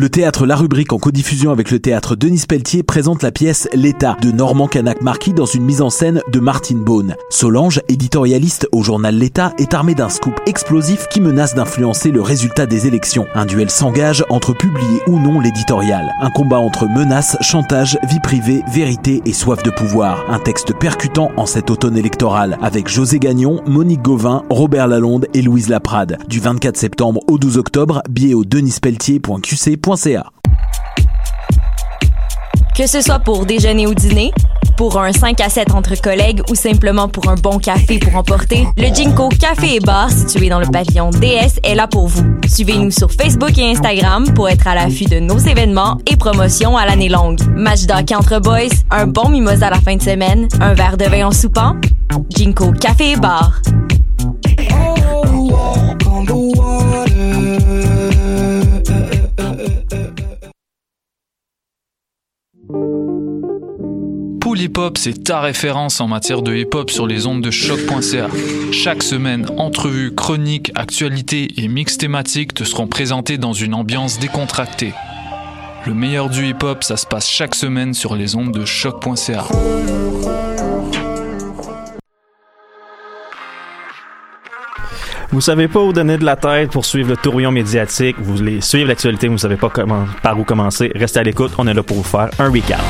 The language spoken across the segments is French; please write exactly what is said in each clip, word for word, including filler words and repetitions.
Le théâtre La Rubrique, en codiffusion avec le théâtre Denis Pelletier, présente la pièce L'État de Normand Canac-Marquis dans une mise en scène de Martine Beaune. Solange, éditorialiste au journal L'État, est armée d'un scoop explosif qui menace d'influencer le résultat des élections. Un duel s'engage entre publier ou non l'éditorial. Un combat entre menaces, chantage, vie privée, vérité et soif de pouvoir. Un texte percutant en cet automne électoral avec José Gagnon, Monique Gauvin, Robert Lalonde et Louise Laprade. Du vingt-quatre septembre au douze octobre, billet au denispelletier point q c point com. Que ce soit pour déjeuner ou dîner, pour un cinq à sept entre collègues ou simplement pour un bon café pour emporter, le Ginkgo Café et Bar, situé dans le pavillon D S, est là pour vous. Suivez-nous sur Facebook et Instagram pour être à l'affût de nos événements et promotions à l'année longue. Match d'hockey entre boys, un bon mimosa à la fin de semaine, un verre de vin en soupant. Ginkgo Café et Bar. Pool Hip Hop, c'est ta référence en matière de hip hop sur les ondes de choc point c a. Chaque semaine, entrevues, chroniques, actualités et mix thématiques te seront présentés dans une ambiance décontractée. Le meilleur du hip hop, ça se passe chaque semaine sur les ondes de choc point c a. Vous savez pas où donner de la tête pour suivre le tourbillon médiatique, vous voulez suivre l'actualité, mais vous savez pas comment, par où commencer. Restez à l'écoute, on est là pour vous faire un recap.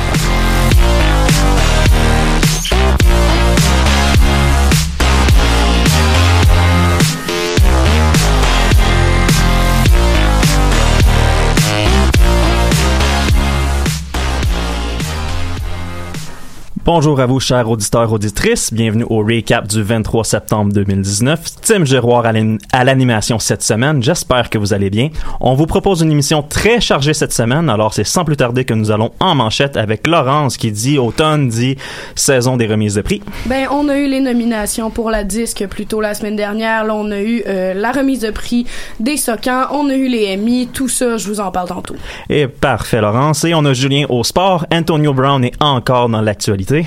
Bonjour à vous, chers auditeurs, auditrices. Bienvenue au recap du vingt-trois septembre deux mille dix-neuf. Tim Giroir à l'animation cette semaine. J'espère que vous allez bien. On vous propose une émission très chargée cette semaine. Alors, c'est sans plus tarder que nous allons en manchette avec Laurence qui dit automne, dit saison des remises de prix. Ben, on a eu les nominations pour la disque plus tôt la semaine dernière. Là, on a eu euh, la remise de prix des SOCAN. On a eu les Emmy. Tout ça, je vous en parle tantôt. Et parfait, Laurence. Et on a Julien au sport. Antonio Brown est encore dans l'actualité.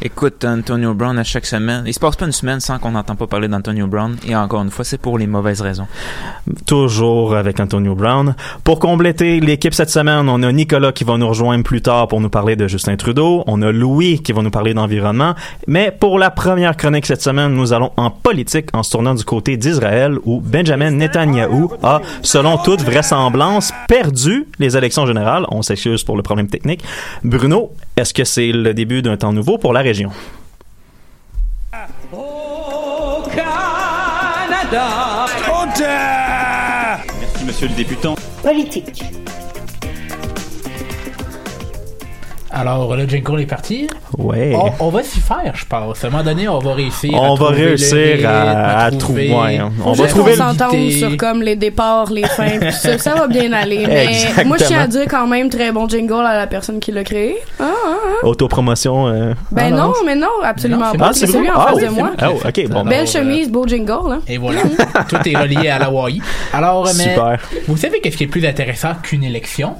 Écoute, Antonio Brown, à chaque semaine, il se passe pas une semaine sans qu'on n'entend pas parler d'Antonio Brown, et encore une fois, c'est pour les mauvaises raisons. Toujours avec Antonio Brown. Pour compléter l'équipe cette semaine, on a Nicolas qui va nous rejoindre plus tard pour nous parler de Justin Trudeau, on a Louis qui va nous parler d'environnement, mais pour la première chronique cette semaine, nous allons en politique en se tournant du côté d'Israël où Benjamin Netanyahu a, selon toute vraisemblance, perdu les élections générales. On s'excuse pour le problème technique. Bruno, est-ce que c'est le début d'un temps nouveau pour la région? Au Canada! Merci, monsieur le députant. Politique. Alors, le Ginkgo est parti. Oui. On, on va s'y faire, je pense. À un moment donné, on va réussir on à va réussir rythme, à, à trouver. trouver. On va trouver. On s'entend sur comme les départs, les fins, tout ça. Ça va bien aller. Mais exactement. Moi, je tiens à dire quand même très bon Ginkgo à la personne qui l'a créé. Ah, ah, ah. Autopromotion. Euh... Ben non, non, mais non, absolument pas. Ah, c'est celui en face de moi. Oh, ok. Bon. Belle chemise, beau Ginkgo, là. Et voilà. Tout est relié à l'Hawaï. Alors, mais super. Vous savez qu'est-ce qui est plus intéressant qu'une élection?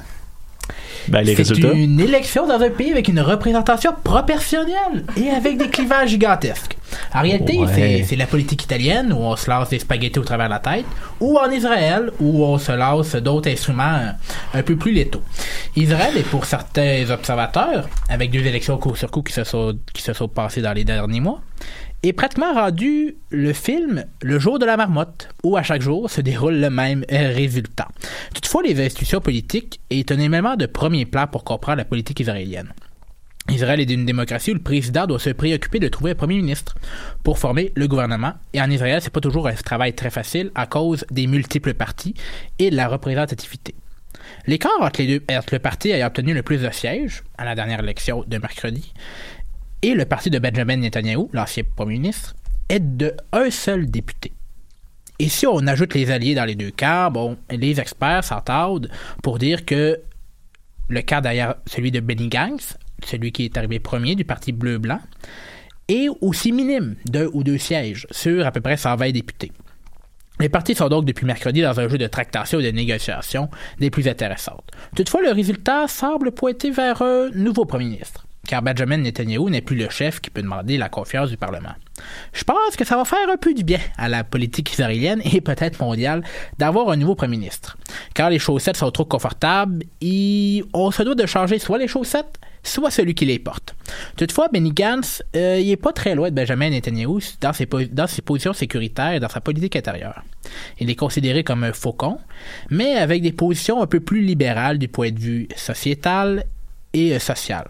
Ben, les c'est résultats. Une élection dans un pays avec une représentation proportionnelle et avec des clivages gigantesques. En réalité, ouais. c'est, c'est la politique italienne où on se lance des spaghettis au travers de la tête, ou en Israël où on se lance d'autres instruments un, un peu plus létaux. Israël est pour certains observateurs, avec deux élections coup sur coup qui se sont, qui se sont passées dans les derniers mois, est pratiquement rendu le film Le jour de la marmotte, où à chaque jour se déroule le même résultat. Toutefois, les institutions politiques est un élément de premier plan pour comprendre la politique israélienne. Israël est une démocratie où le président doit se préoccuper de trouver un premier ministre pour former le gouvernement. Et en Israël, c'est pas toujours un travail très facile à cause des multiples partis et de la représentativité. L'écart entre les deux, entre le parti ayant obtenu le plus de sièges à la dernière élection de mercredi et le parti de Benjamin Netanyahu, l'ancien premier ministre, est de un seul député. Et si on ajoute les alliés dans les deux camps, bon, les experts s'entendent pour dire que le camp derrière celui de Benny Gantz, celui qui est arrivé premier du parti bleu-blanc, est aussi minime d'un ou deux sièges sur à peu près cent vingt députés. Les partis sont donc depuis mercredi dans un jeu de tractation et de négociation des plus intéressantes. Toutefois, le résultat semble pointer vers un nouveau premier ministre. car Benjamin Netanyahu n'est plus le chef qui peut demander la confiance du Parlement. Je pense que ça va faire un peu du bien à la politique israélienne et peut-être mondiale d'avoir un nouveau premier ministre. Quand les chaussettes sont trop confortables, il... on se doit de changer soit les chaussettes, soit celui qui les porte. Toutefois, Benny Gantz, euh, il n'est pas très loin de Benjamin Netanyahu dans ses, po- dans ses positions sécuritaires et dans sa politique intérieure. Il est considéré comme un faucon, mais avec des positions un peu plus libérales du point de vue sociétal et euh, social.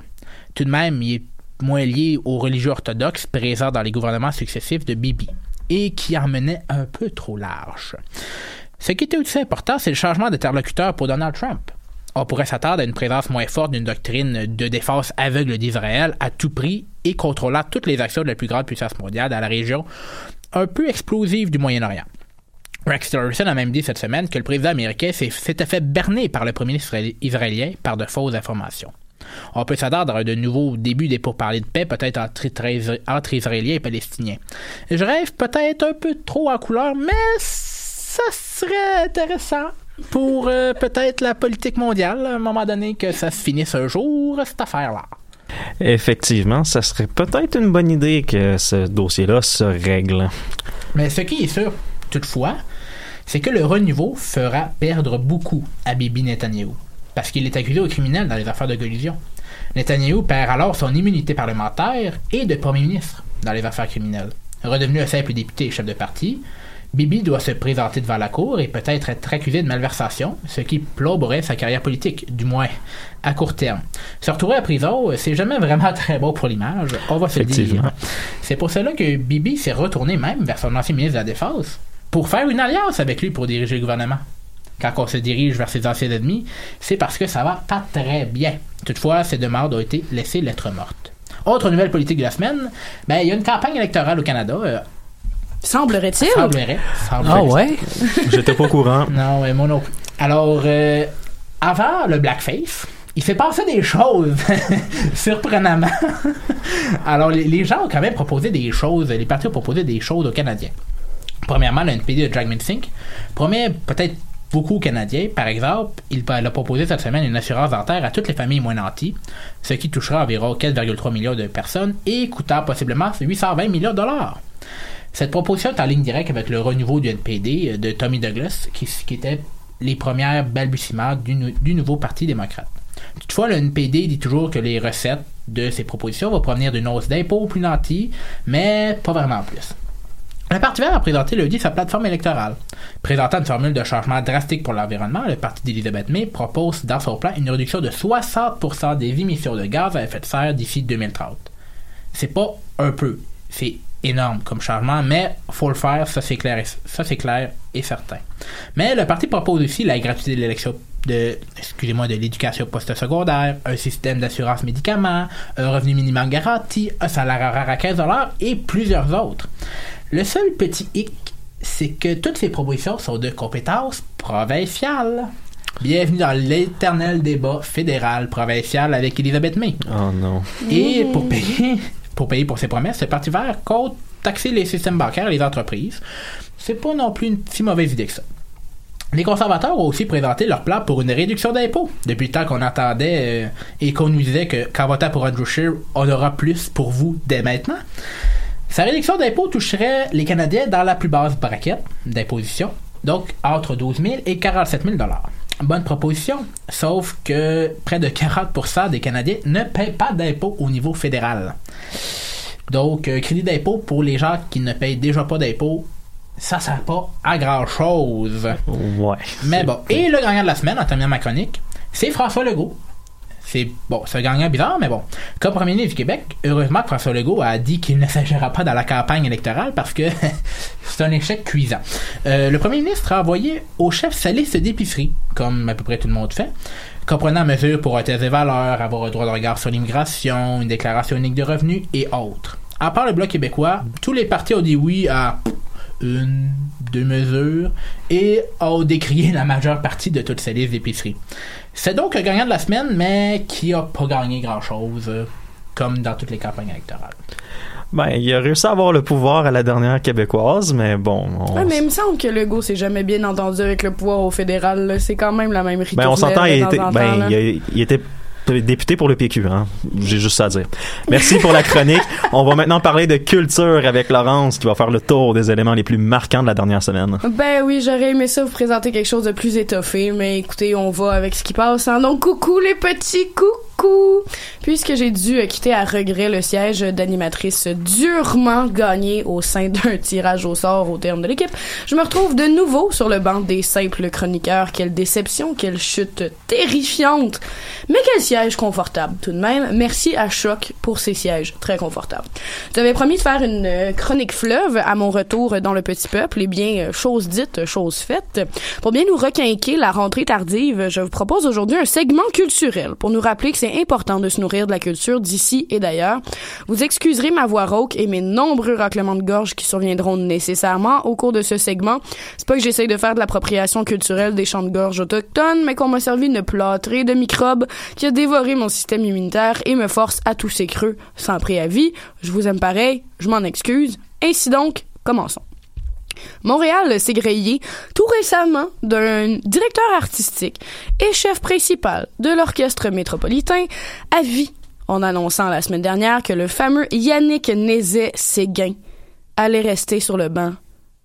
Tout de même, il est moins lié aux religieux orthodoxes présents dans les gouvernements successifs de Bibi, et qui en menaient un peu trop large. Ce qui était aussi important, c'est le changement d'interlocuteur pour Donald Trump. On pourrait s'attendre à une présence moins forte d'une doctrine de défense aveugle d'Israël à tout prix et contrôlant toutes les actions de la plus grande puissance mondiale dans la région un peu explosive du Moyen-Orient. Rex Tillerson a même dit cette semaine que le président américain s'était fait berner par le premier ministre israélien par de fausses informations. On peut s'attendre à de nouveaux débuts des pourparlers de paix, peut-être entre, entre Israéliens et Palestiniens. Je rêve peut-être un peu trop en couleur, mais ça serait intéressant pour euh, peut-être la politique mondiale, à un moment donné, que ça se finisse un jour, cette affaire-là. Effectivement, ça serait peut-être une bonne idée que ce dossier-là se règle. Mais ce qui est sûr, toutefois, c'est que le renouveau fera perdre beaucoup à Bibi Netanyahu, parce qu'il est accusé au criminel dans les affaires de collusion. Netanyahu perd alors son immunité parlementaire et de premier ministre dans les affaires criminelles. Redevenu un simple député et chef de parti, Bibi doit se présenter devant la cour et peut-être être accusé de malversation, ce qui plomberait sa carrière politique, du moins à court terme. Se retrouver à prison, c'est jamais vraiment très bon pour l'image, on va se le dire. C'est pour cela que Bibi s'est retourné même vers son ancien ministre de la Défense pour faire une alliance avec lui pour diriger le gouvernement. Quand on se dirige vers ses anciens ennemis, c'est parce que ça va pas très bien. Toutefois, ces demandes ont été laissées lettre morte. Autre nouvelle politique de la semaine, ben il y a une campagne électorale au Canada. Euh, Semblerait-il? Semblerait. Ah oh, ouais? J'étais pas au courant. Non, mais moi non. Alors, euh, avant le blackface, il s'est passé des choses, surprenamment. Alors, les, les gens ont quand même proposé des choses, les partis ont proposé des choses aux Canadiens. Premièrement, le N P D de Jagmeet Singh promet peut-être beaucoup aux Canadiens. Par exemple, il a proposé cette semaine une assurance dentaire à toutes les familles moins nanties, ce qui touchera environ quatre virgule trois millions de personnes et coûtera possiblement huit cent vingt millions de dollars. Cette proposition est en ligne directe avec le renouveau du N P D de Tommy Douglas, qui, qui était les premières balbutiements du, du nouveau Parti démocrate. Toutefois, le N P D dit toujours que les recettes de ces propositions vont provenir d'une hausse d'impôts plus nantis, mais pas vraiment plus. Le Parti vert a présenté lundi sa plateforme électorale. Présentant une formule de changement drastique pour l'environnement, le Parti d'Elizabeth May propose dans son plan une réduction de soixante pour cent des émissions de gaz à effet de serre d'ici deux mille trente. C'est pas un peu, c'est énorme comme changement, mais faut le faire, ça c'est clair et, ça c'est clair et certain. Mais le Parti propose aussi la gratuité de l'élection de, excusez-moi, de l'éducation post-secondaire, un système d'assurance médicaments, un revenu minimum garanti, un salaire horaire à quinze dollars et plusieurs autres. Le seul petit hic, c'est que toutes ces propositions sont de compétences provinciales. Bienvenue dans l'éternel débat fédéral-provincial avec Elizabeth May. Oh non. Et pour payer, pour payer pour ses promesses, le Parti vert compte taxer les systèmes bancaires et les entreprises. C'est pas non plus une si mauvaise idée que ça. Les conservateurs ont aussi présenté leur plan pour une réduction d'impôts. Depuis le temps qu'on entendait euh, et qu'on nous disait que qu'en votant pour Andrew Scheer, on aura plus pour vous dès maintenant. Sa réduction d'impôts toucherait les Canadiens dans la plus basse braquette d'imposition, donc entre douze mille et quarante-sept mille dollars. Bonne proposition, sauf que près de quarante pour cent des Canadiens ne paient pas d'impôts au niveau fédéral. Donc, euh, crédit d'impôt pour les gens qui ne payent déjà pas d'impôts, ça ne sert pas à grand-chose. Ouais. Mais bon, cool. Et le gagnant de la semaine, en terminant ma chronique, c'est François Legault. C'est bon, c'est un gagnant bizarre, mais bon. Comme premier ministre du Québec, heureusement que François Legault a dit qu'il ne s'agira pas dans la campagne électorale parce que c'est un échec cuisant. Euh, le premier ministre a envoyé au chef sa liste d'épicerie, comme à peu près tout le monde fait, comprenant mesures pour un test des valeurs, avoir un droit de regard sur l'immigration, une déclaration unique de revenus et autres. À part le Bloc québécois, tous les partis ont dit oui à une, deux mesures et ont décrié la majeure partie de toute sa liste d'épicerie. C'est donc un gagnant de la semaine, mais qui a pas gagné grand-chose, comme dans toutes les campagnes électorales. Ben, il a réussi à avoir le pouvoir à la dernière québécoise, mais bon... On... Ouais, mais il me semble que Legault s'est jamais bien entendu avec le pouvoir au fédéral. Là. C'est quand même la même ritournelle. Ben, on s'entend, il était... Ben, il était... député pour le P Q, hein. J'ai juste ça à dire. Merci pour la chronique. On va maintenant parler de culture avec Laurence, qui va faire le tour des éléments les plus marquants de la dernière semaine. Ben oui, j'aurais aimé ça vous présenter quelque chose de plus étoffé, mais écoutez, on va avec ce qui passe, hein. Donc, coucou les petits, coucou! Puisque j'ai dû euh, quitter à regret le siège d'animatrice durement gagné au sein d'un tirage au sort au terme de l'équipe, je me retrouve de nouveau sur le banc des simples chroniqueurs. Quelle déception, quelle chute terrifiante! Mais quel siège confortable, tout de même. Merci à Choc pour ces sièges très confortables. J'avais promis de faire une chronique fleuve à mon retour dans le petit peuple. Eh bien, chose dite, chose faite. Pour bien nous requinquer la rentrée tardive, je vous propose aujourd'hui un segment culturel pour nous rappeler que c'est important de se nourrir de la culture d'ici et d'ailleurs. Vous excuserez ma voix rauque et mes nombreux raclements de gorge qui surviendront nécessairement au cours de ce segment. C'est pas que j'essaye de faire de l'appropriation culturelle des chants de gorge autochtones, mais qu'on m'a servi une plâtrée de microbes qui a dévoré mon système immunitaire et me force à tousser creux sans préavis. Je vous aime pareil, je m'en excuse. Ainsi donc, commençons. Montréal s'est grillé tout récemment d'un directeur artistique et chef principal de l'orchestre métropolitain à vie, en annonçant la semaine dernière que le fameux Yannick Nézet-Séguin allait rester sur le banc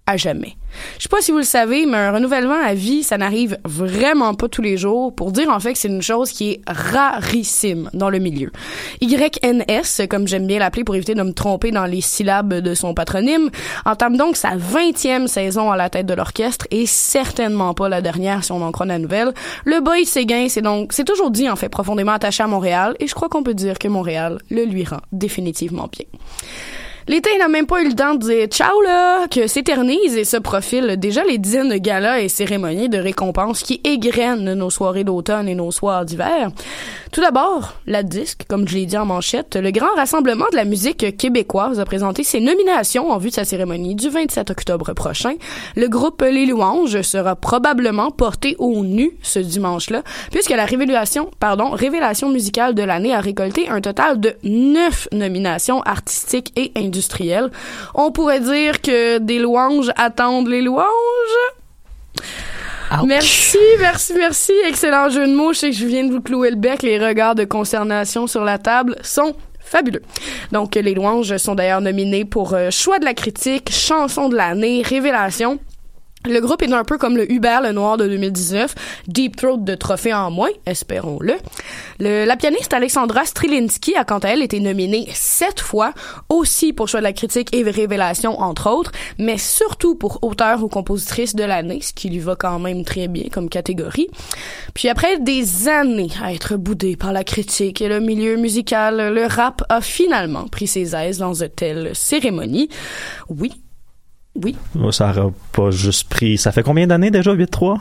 à jamais. Je sais pas si vous le savez, mais un renouvellement à vie, ça n'arrive vraiment pas tous les jours, pour dire en fait que c'est une chose qui est rarissime dans le milieu. Y N S, comme j'aime bien l'appeler pour éviter de me tromper dans les syllabes de son patronyme, entame donc sa vingtième saison à la tête de l'orchestre, et certainement pas la dernière si on en croit la nouvelle. Le boy Séguin, c'est donc, c'est toujours dit en fait profondément attaché à Montréal, et je crois qu'on peut dire que Montréal le lui rend définitivement bien. L'été n'a même pas eu le temps de dire « ciao là » que s'éternise et se profile déjà les dizaines de galas et cérémonies de récompenses qui égrènent nos soirées d'automne et nos soirs d'hiver. Tout d'abord, la disque, comme je l'ai dit en manchette, le grand rassemblement de la musique québécoise a présenté ses nominations en vue de sa cérémonie du vingt-sept octobre prochain. Le groupe Les Louanges sera probablement porté au nu ce dimanche-là, puisque la révélation, pardon, révélation musicale de l'année a récolté un total de neuf nominations artistiques et industrielles. Industriel. On pourrait dire que des louanges attendent les louanges. Ouch. Merci, merci, merci. Excellent jeu de mots. Je sais que je viens de vous clouer le bec. Les regards de consternation sur la table sont fabuleux. Donc, les louanges sont d'ailleurs nominées pour euh, choix de la critique, chanson de l'année, révélation. Le groupe est un peu comme le Hubert le Noir de deux mille dix-neuf, Deep Throat de trophées en moins, espérons-le. Le, la pianiste Alexandra Strilinski a quant à elle été nominée sept fois, aussi pour choix de la critique et révélation entre autres, mais surtout pour auteur ou compositrice de l'année, ce qui lui va quand même très bien comme catégorie. Puis après des années à être boudée par la critique et le milieu musical, le rap a finalement pris ses aises dans de telles cérémonies. Oui. Oui. Ça n'aura pas juste pris... Ça fait combien d'années déjà, huit trois?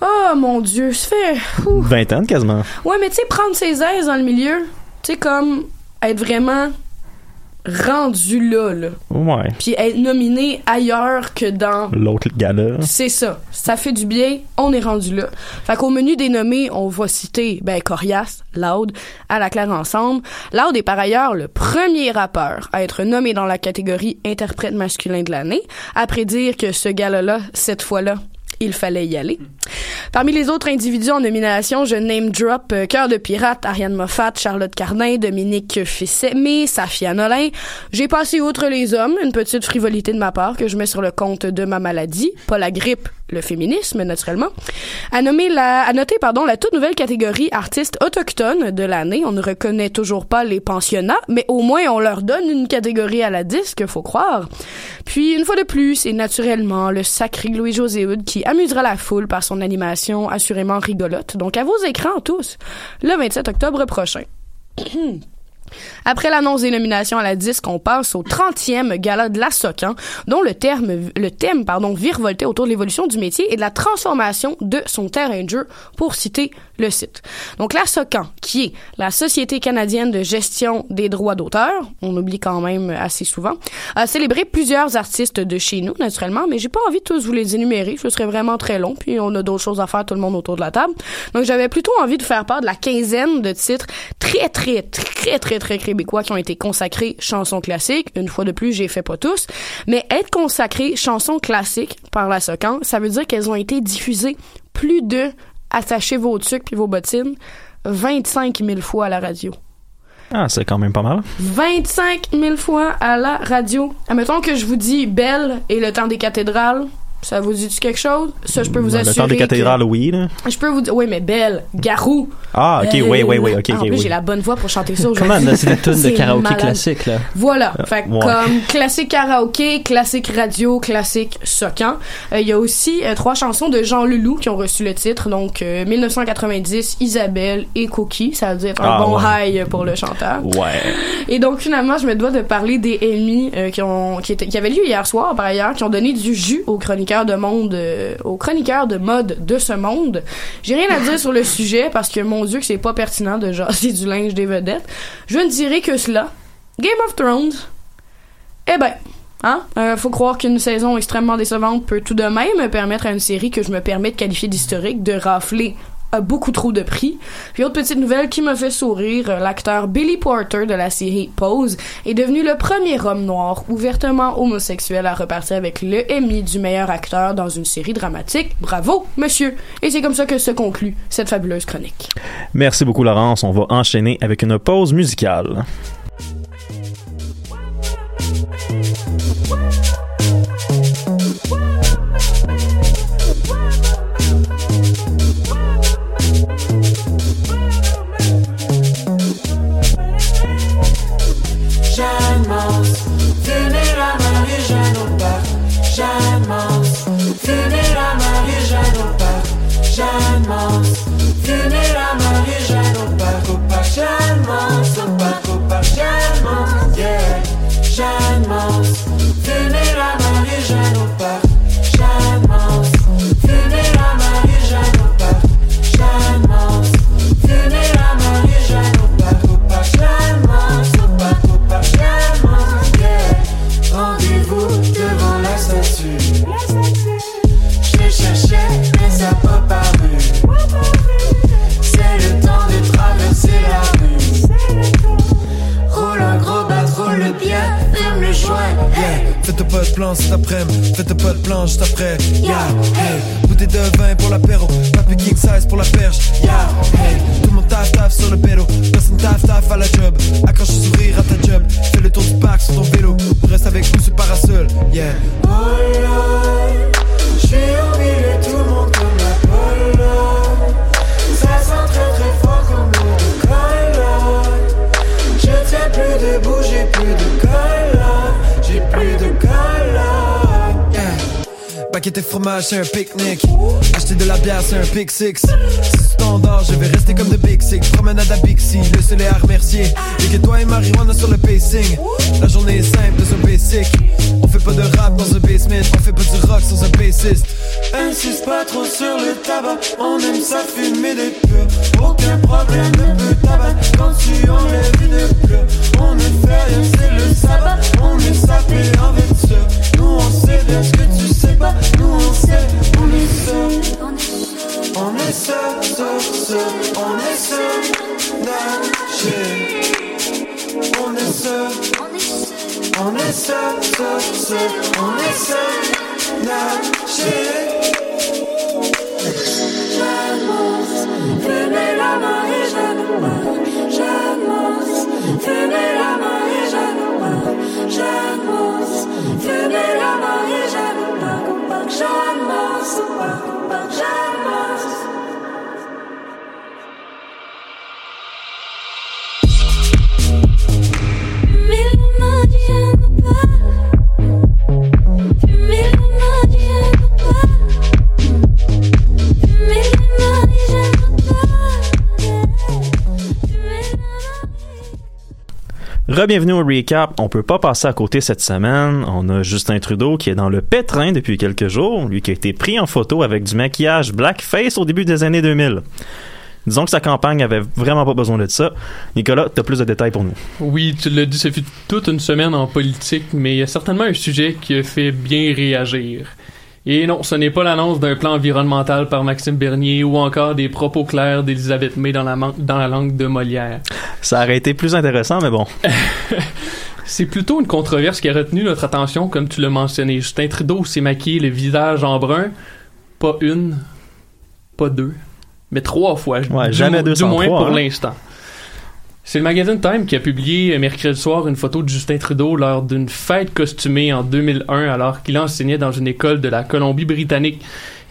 Ah, oh, mon Dieu, ça fait... Ouf. vingt ans quasiment. Ouais, mais tu sais, prendre ses aises dans le milieu, tu sais, comme être vraiment rendu là, là. Ouais. Puis être nominé ailleurs que dans... l'autre gala. C'est ça. Ça fait du bien, on est rendu là. Fait qu'au menu des nommés, on va citer, ben, Corias, Loud, À la Claire Ensemble. Loud est par ailleurs le premier rappeur à être nommé dans la catégorie interprète masculin de l'année, à prédire que ce gala-là, cette fois-là, il fallait y aller. Parmi les autres individus en nomination, je name drop euh, Cœur de Pirate, Ariane Moffat, Charlotte Cardin, Dominique Fils-Aimé, Safia Nolin. J'ai passé outre les hommes, une petite frivolité de ma part que je mets sur le compte de ma maladie, pas la grippe, le féminisme naturellement. À nommer la, à noter pardon la toute nouvelle catégorie artistes autochtones de l'année. On ne reconnaît toujours pas les pensionnats, mais au moins on leur donne une catégorie à la disque, faut croire. Puis une fois de plus, c'est naturellement le sacré Louis-José Hood qui amusera la foule par son animation assurément rigolote. Donc à vos écrans tous, le vingt-sept octobre prochain. Après l'annonce des nominations à la disque, on passe au trentième gala de la SOCAN, dont le, terme, le thème pardon, virevoltait autour de l'évolution du métier et de la transformation de son terrain de jeu, pour citer le site. Donc la SOCAN, qui est la Société canadienne de gestion des droits d'auteur, on oublie quand même assez souvent, a célébré plusieurs artistes de chez nous, naturellement, mais j'ai pas envie de tous vous les énumérer, ce serait vraiment très long, puis on a d'autres choses à faire, tout le monde autour de la table. Donc j'avais plutôt envie de faire part de la quinzaine de titres très, très, très, très, très québécois qui ont été consacrés chansons classiques. Une fois de plus, j'ai fait pas tous, mais être consacré chansons classiques par la SOCAN, ça veut dire qu'elles ont été diffusées plus de attachez vos tucs puis vos bottines vingt-cinq mille fois à la radio. Ah, c'est quand même pas mal. vingt-cinq mille fois à la radio. Admettons que je vous dis Belle et le temps des cathédrales. Ça vous dit-tu quelque chose? Ça, je peux vous assurer. Le temps des cathédrales, que... oui. Là. Je peux vous dire. Oui, mais Belle, Garou. Ah, ok, euh... oui, oui, oui. Okay, ah, en plus, oui. J'ai la bonne voix pour chanter ça aujourd'hui. Comment? C'est une tune de karaoké malade. Classique, là. Voilà. Euh, fait ouais. Comme classique karaoké, classique radio, classique SOCAN. Il euh, y a aussi euh, trois chansons de Jean Leloup qui ont reçu le titre. Donc, euh, mille neuf cent quatre-vingt-dix, Isabelle et Cookie. Ça veut dire un ah, bon ouais. high pour le chanteur. Ouais. Et donc, finalement, je me dois de parler des Emmy euh, qui, ont, qui, étaient, qui avaient lieu hier soir, par ailleurs, qui ont donné du jus aux chroniqueurs. de monde euh, aux chroniqueurs de mode de ce monde. J'ai rien à dire sur le sujet parce que mon Dieu que c'est pas pertinent de jaser du linge des vedettes. Je ne dirai que cela. Game of Thrones. Eh ben, hein, euh, faut croire qu'une saison extrêmement décevante peut tout de même permettre à une série que je me permets de qualifier d'historique de rafler a beaucoup trop de prix. Puis autre petite nouvelle qui me fait sourire, l'acteur Billy Porter de la série Pose est devenu le premier homme noir ouvertement homosexuel à repartir avec le Emmy du meilleur acteur dans une série dramatique. Bravo, monsieur! Et c'est comme ça que se conclut cette fabuleuse chronique. Merci beaucoup, Laurence. On va enchaîner avec une pause musicale. Cet après-midi, faites pas de plan juste après. Yeah, hey, bouteille de vin pour l'apéro, papi king size pour la perche. Yeah, hey, tout mon taf taf sur le pédo, personne taf taf à la job. Accroche le sourire à ta job, fais le tour du parc sur ton vélo, reste avec nous sur parasol. Yeah. Pologne, j'suis au milieu tout le monde comme la Pologne. Ça sent très très fort comme l'eau de Cologne. Je tiens plus debout, j'ai plus de colonne, j'ai plus de colonne. Paqueter fromage, c'est un pique-nique. Acheter de la bière, c'est un pick-six. Si tu t'endors, je vais rester comme de Big Six. Promenade à Bixi, le soleil à remercier. Et que toi et marijuana sur le pacing. La journée est simple, c'est un basic. On fait pas de rap dans un basement. On fait pas du rock sans un bassiste. Insiste pas trop sur le tabac. On aime ça fumer des purs. Aucun problème ne peut tabac. Quand tu enlèves une pleure, on ne fait rien, c'est le sabbat. On est sapé en vêture. Nous on sait bien ce que tu sais pas. Nous on sait, on est seul. On est seul, seul, seul. On est seul, nager. On est seul. On est seul, seul, seul. On est seul, nager. J'avance, fumez la main et j'avance. J'avance, fumez la main et j'avance. J'avance, fumez la main et j'avance. J'avance, j'avance. Re-bienvenue au Recap. On peut pas passer à côté cette semaine. On a Justin Trudeau qui est dans le pétrin depuis quelques jours. Lui qui a été pris en photo avec du maquillage blackface au début des années deux mille. Disons que sa campagne avait vraiment pas besoin de ça. Nicolas, t'as plus de détails pour nous. Oui, tu l'as dit, ça fait toute une semaine en politique, mais il y a certainement un sujet qui a fait bien réagir. Et non, ce n'est pas l'annonce d'un plan environnemental par Maxime Bernier ou encore des propos clairs d'Élisabeth May dans la, man- dans la langue de Molière. Ça aurait été plus intéressant, mais bon. C'est plutôt une controverse qui a retenu notre attention, comme tu l'as mentionné. Justin Trudeau s'est maquillé le visage en brun. Pas une, pas deux, mais trois fois. Ouais, jamais deux cent trois. Du moins pour hein. l'instant. C'est le magazine Time qui a publié mercredi soir une photo de Justin Trudeau lors d'une fête costumée en deux mille un alors qu'il enseignait dans une école de la Colombie-Britannique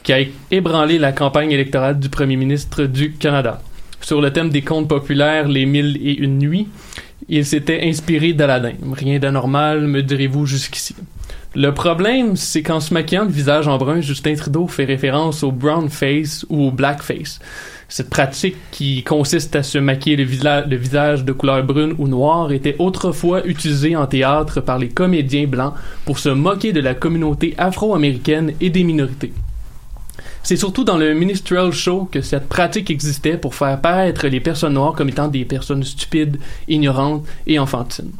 qui a ébranlé la campagne électorale du premier ministre du Canada. Sur le thème des contes populaires, les mille et une nuits, il s'était inspiré d'Aladin. Rien d'anormal, me direz-vous jusqu'ici. Le problème, c'est qu'en se maquillant de visage en brun, Justin Trudeau fait référence au brown face ou au black face. Cette pratique qui consiste à se maquiller le, visa- le visage de couleur brune ou noire était autrefois utilisée en théâtre par les comédiens blancs pour se moquer de la communauté afro-américaine et des minorités. C'est surtout dans le minstrel show que cette pratique existait pour faire paraître les personnes noires comme étant des personnes stupides, ignorantes et enfantines.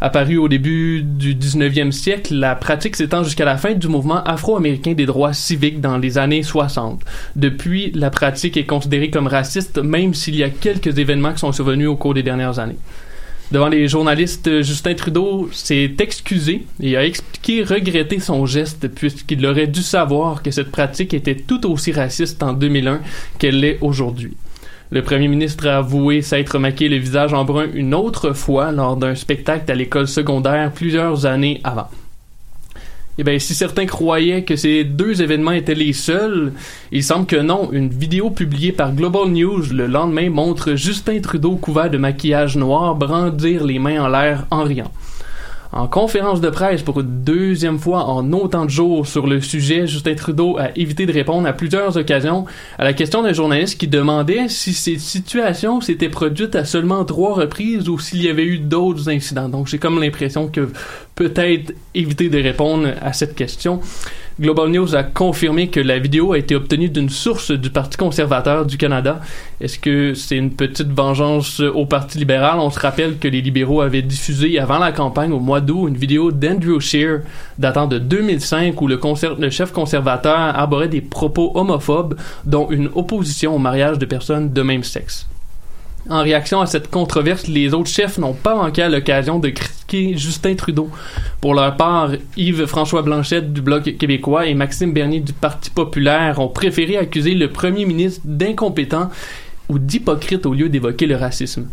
Apparue au début du dix-neuvième siècle, la pratique s'étend jusqu'à la fin du mouvement afro-américain des droits civiques dans les années soixante. Depuis, la pratique est considérée comme raciste, même s'il y a quelques événements qui sont survenus au cours des dernières années. Devant les journalistes, Justin Trudeau s'est excusé et a expliqué regretter son geste puisqu'il aurait dû savoir que cette pratique était tout aussi raciste en deux mille un qu'elle l'est aujourd'hui. Le premier ministre a avoué s'être maquillé le visage en brun une autre fois lors d'un spectacle à l'école secondaire plusieurs années avant. Eh bien, si certains croyaient que ces deux événements étaient les seuls, il semble que non. Une vidéo publiée par Global News le lendemain montre Justin Trudeau couvert de maquillage noir brandir les mains en l'air en riant. En conférence de presse pour une deuxième fois en autant de jours sur le sujet, Justin Trudeau a évité de répondre à plusieurs occasions à la question d'un journaliste qui demandait si ces situations s'étaient produites à seulement trois reprises ou s'il y avait eu d'autres incidents. Donc j'ai comme l'impression que peut-être éviter de répondre à cette question. Global News a confirmé que la vidéo a été obtenue d'une source du Parti conservateur du Canada. Est-ce que c'est une petite vengeance au Parti libéral? On se rappelle que les libéraux avaient diffusé avant la campagne, au mois d'août, une vidéo d'Andrew Scheer datant de deux mille cinq où le, conser- le chef conservateur arborait des propos homophobes, dont une opposition au mariage de personnes de même sexe. En réaction à cette controverse, les autres chefs n'ont pas manqué à l'occasion de critiquer Justin Trudeau. Pour leur part, Yves-François Blanchette du Bloc québécois et Maxime Bernier du Parti populaire ont préféré accuser le premier ministre d'incompétent ou d'hypocrite au lieu d'évoquer le racisme.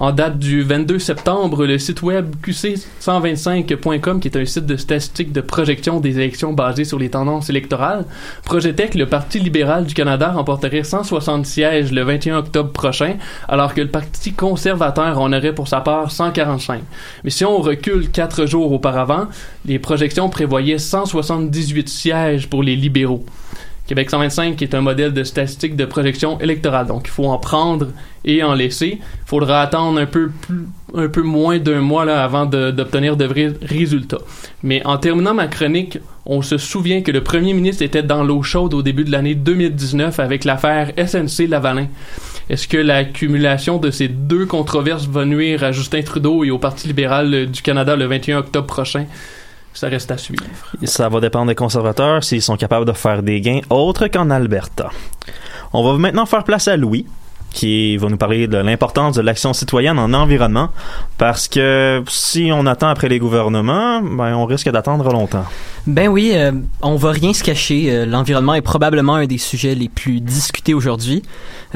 En date du vingt-deux septembre, le site web Q C cent vingt-cinq point com, qui est un site de statistiques de projection des élections basées sur les tendances électorales, projetait que le Parti libéral du Canada remporterait cent soixante sièges le vingt et un octobre prochain, alors que le Parti conservateur en aurait pour sa part cent quarante-cinq. Mais si on recule quatre jours auparavant, les projections prévoyaient cent soixante-dix-huit sièges pour les libéraux. Québec cent vingt-cinq est un modèle de statistique de projection électorale, donc il faut en prendre et en laisser. Il faudra attendre un peu, plus, un peu moins d'un mois là, avant de, d'obtenir de vrais résultats. Mais en terminant ma chronique, on se souvient que le premier ministre était dans l'eau chaude au début de l'année deux mille dix-neuf avec l'affaire S N C-Lavalin. Est-ce que l'accumulation de ces deux controverses va nuire à Justin Trudeau et au Parti libéral du Canada le vingt et un octobre prochain? Ça reste à suivre. Ça va dépendre des conservateurs s'ils sont capables de faire des gains autres qu'en Alberta. On va maintenant faire place à Louis, qui va nous parler de l'importance de l'action citoyenne en environnement, parce que si on attend après les gouvernements, ben on risque d'attendre longtemps. Ben oui, euh, on va rien se cacher. Euh, l'environnement est probablement un des sujets les plus discutés aujourd'hui.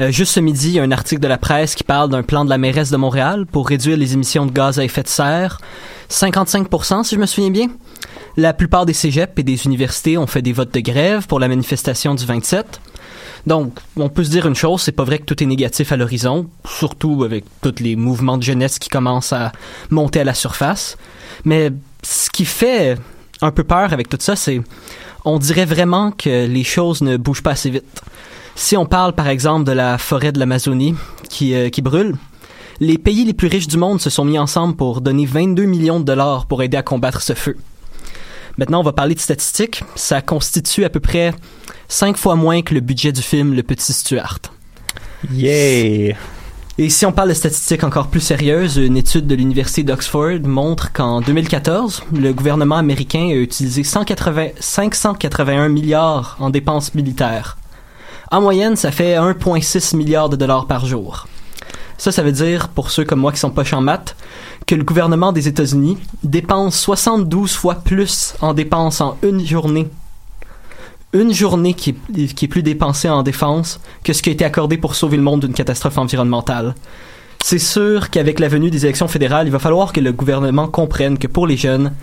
Euh, juste ce midi, il y a un article de la presse qui parle d'un plan de la mairesse de Montréal pour réduire les émissions de gaz à effet de serre. cinquante-cinq pour cent, si je me souviens bien. La plupart des cégeps et des universités ont fait des votes de grève pour la manifestation du vingt-sept. Donc, on peut se dire une chose, c'est pas vrai que tout est négatif à l'horizon, surtout avec tous les mouvements de jeunesse qui commencent à monter à la surface. Mais ce qui fait un peu peur avec tout ça, c'est on dirait vraiment que les choses ne bougent pas assez vite. Si on parle par exemple de la forêt de l'Amazonie qui, euh, qui brûle, les pays les plus riches du monde se sont mis ensemble pour donner vingt-deux millions de dollars pour aider à combattre ce feu. Maintenant, on va parler de statistiques. Ça constitue à peu près cinq fois moins que le budget du film Le Petit Stuart. Yeah! Et si on parle de statistiques encore plus sérieuses, une étude de l'Université d'Oxford montre qu'en deux mille quatorze, le gouvernement américain a utilisé cent quatre-vingts, cinq cent quatre-vingt-un milliards en dépenses militaires. En moyenne, ça fait un virgule six milliard de dollars par jour. Ça, ça veut dire, pour ceux comme moi qui sont poches en maths, que le gouvernement des États-Unis dépense soixante-douze fois plus en dépenses en une journée une journée qui est, qui est plus dépensée en défense que ce qui a été accordé pour sauver le monde d'une catastrophe environnementale. C'est sûr qu'avec la venue des élections fédérales, il va falloir que le gouvernement comprenne que pour les jeunes,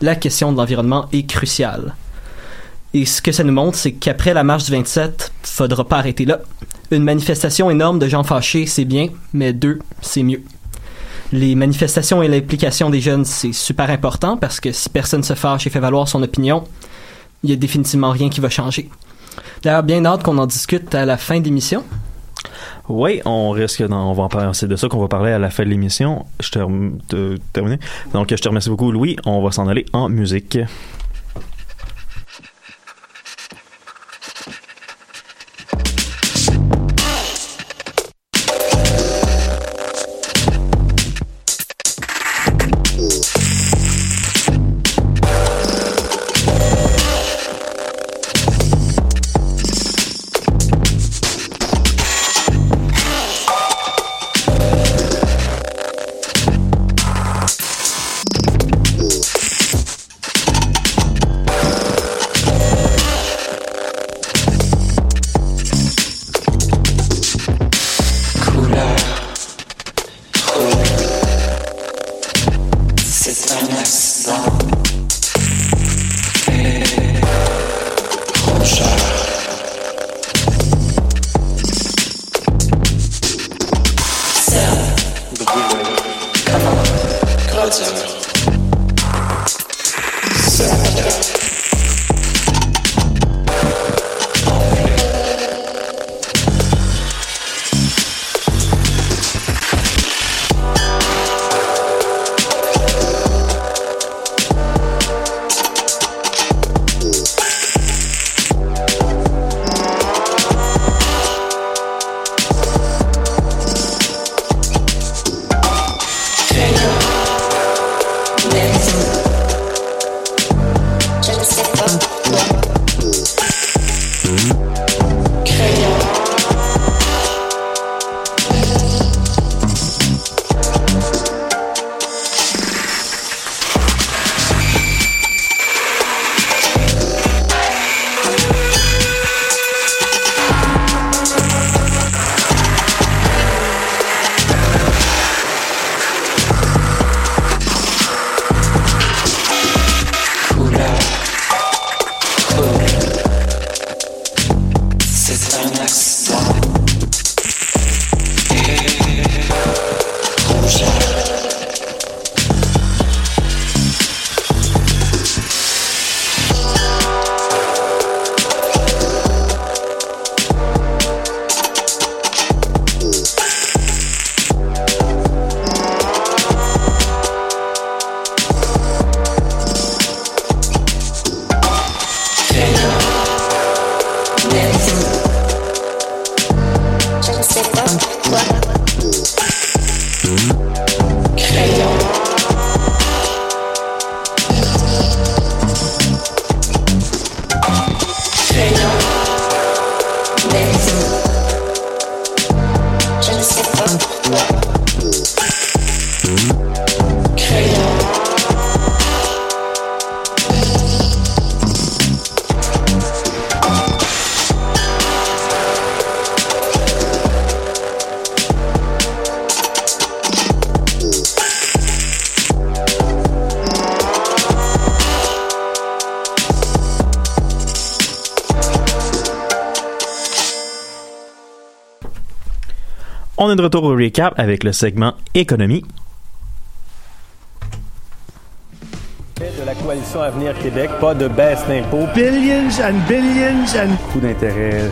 la question de l'environnement est cruciale. Et ce que ça nous montre, c'est qu'après la marche du vingt-sept, il ne faudra pas arrêter là. Une manifestation énorme de gens fâchés, c'est bien, mais deux, c'est mieux. Les manifestations et l'implication des jeunes, c'est super important, parce que si personne se fâche et fait valoir son opinion, il n'y a définitivement rien qui va changer. D'ailleurs, bien hâte qu'on en discute à la fin de l'émission. Oui, on risque d'en, on va en parler, c'est de ça qu'on va parler à la fin de l'émission. Je te rem... te... terminé. Donc, je te remercie beaucoup, Louis. On va s'en aller en musique. On est de retour au recap avec le segment économie. De la coalition Avenir Québec, pas de baisse d'impôts. Billions and billions and... Coût d'intérêt,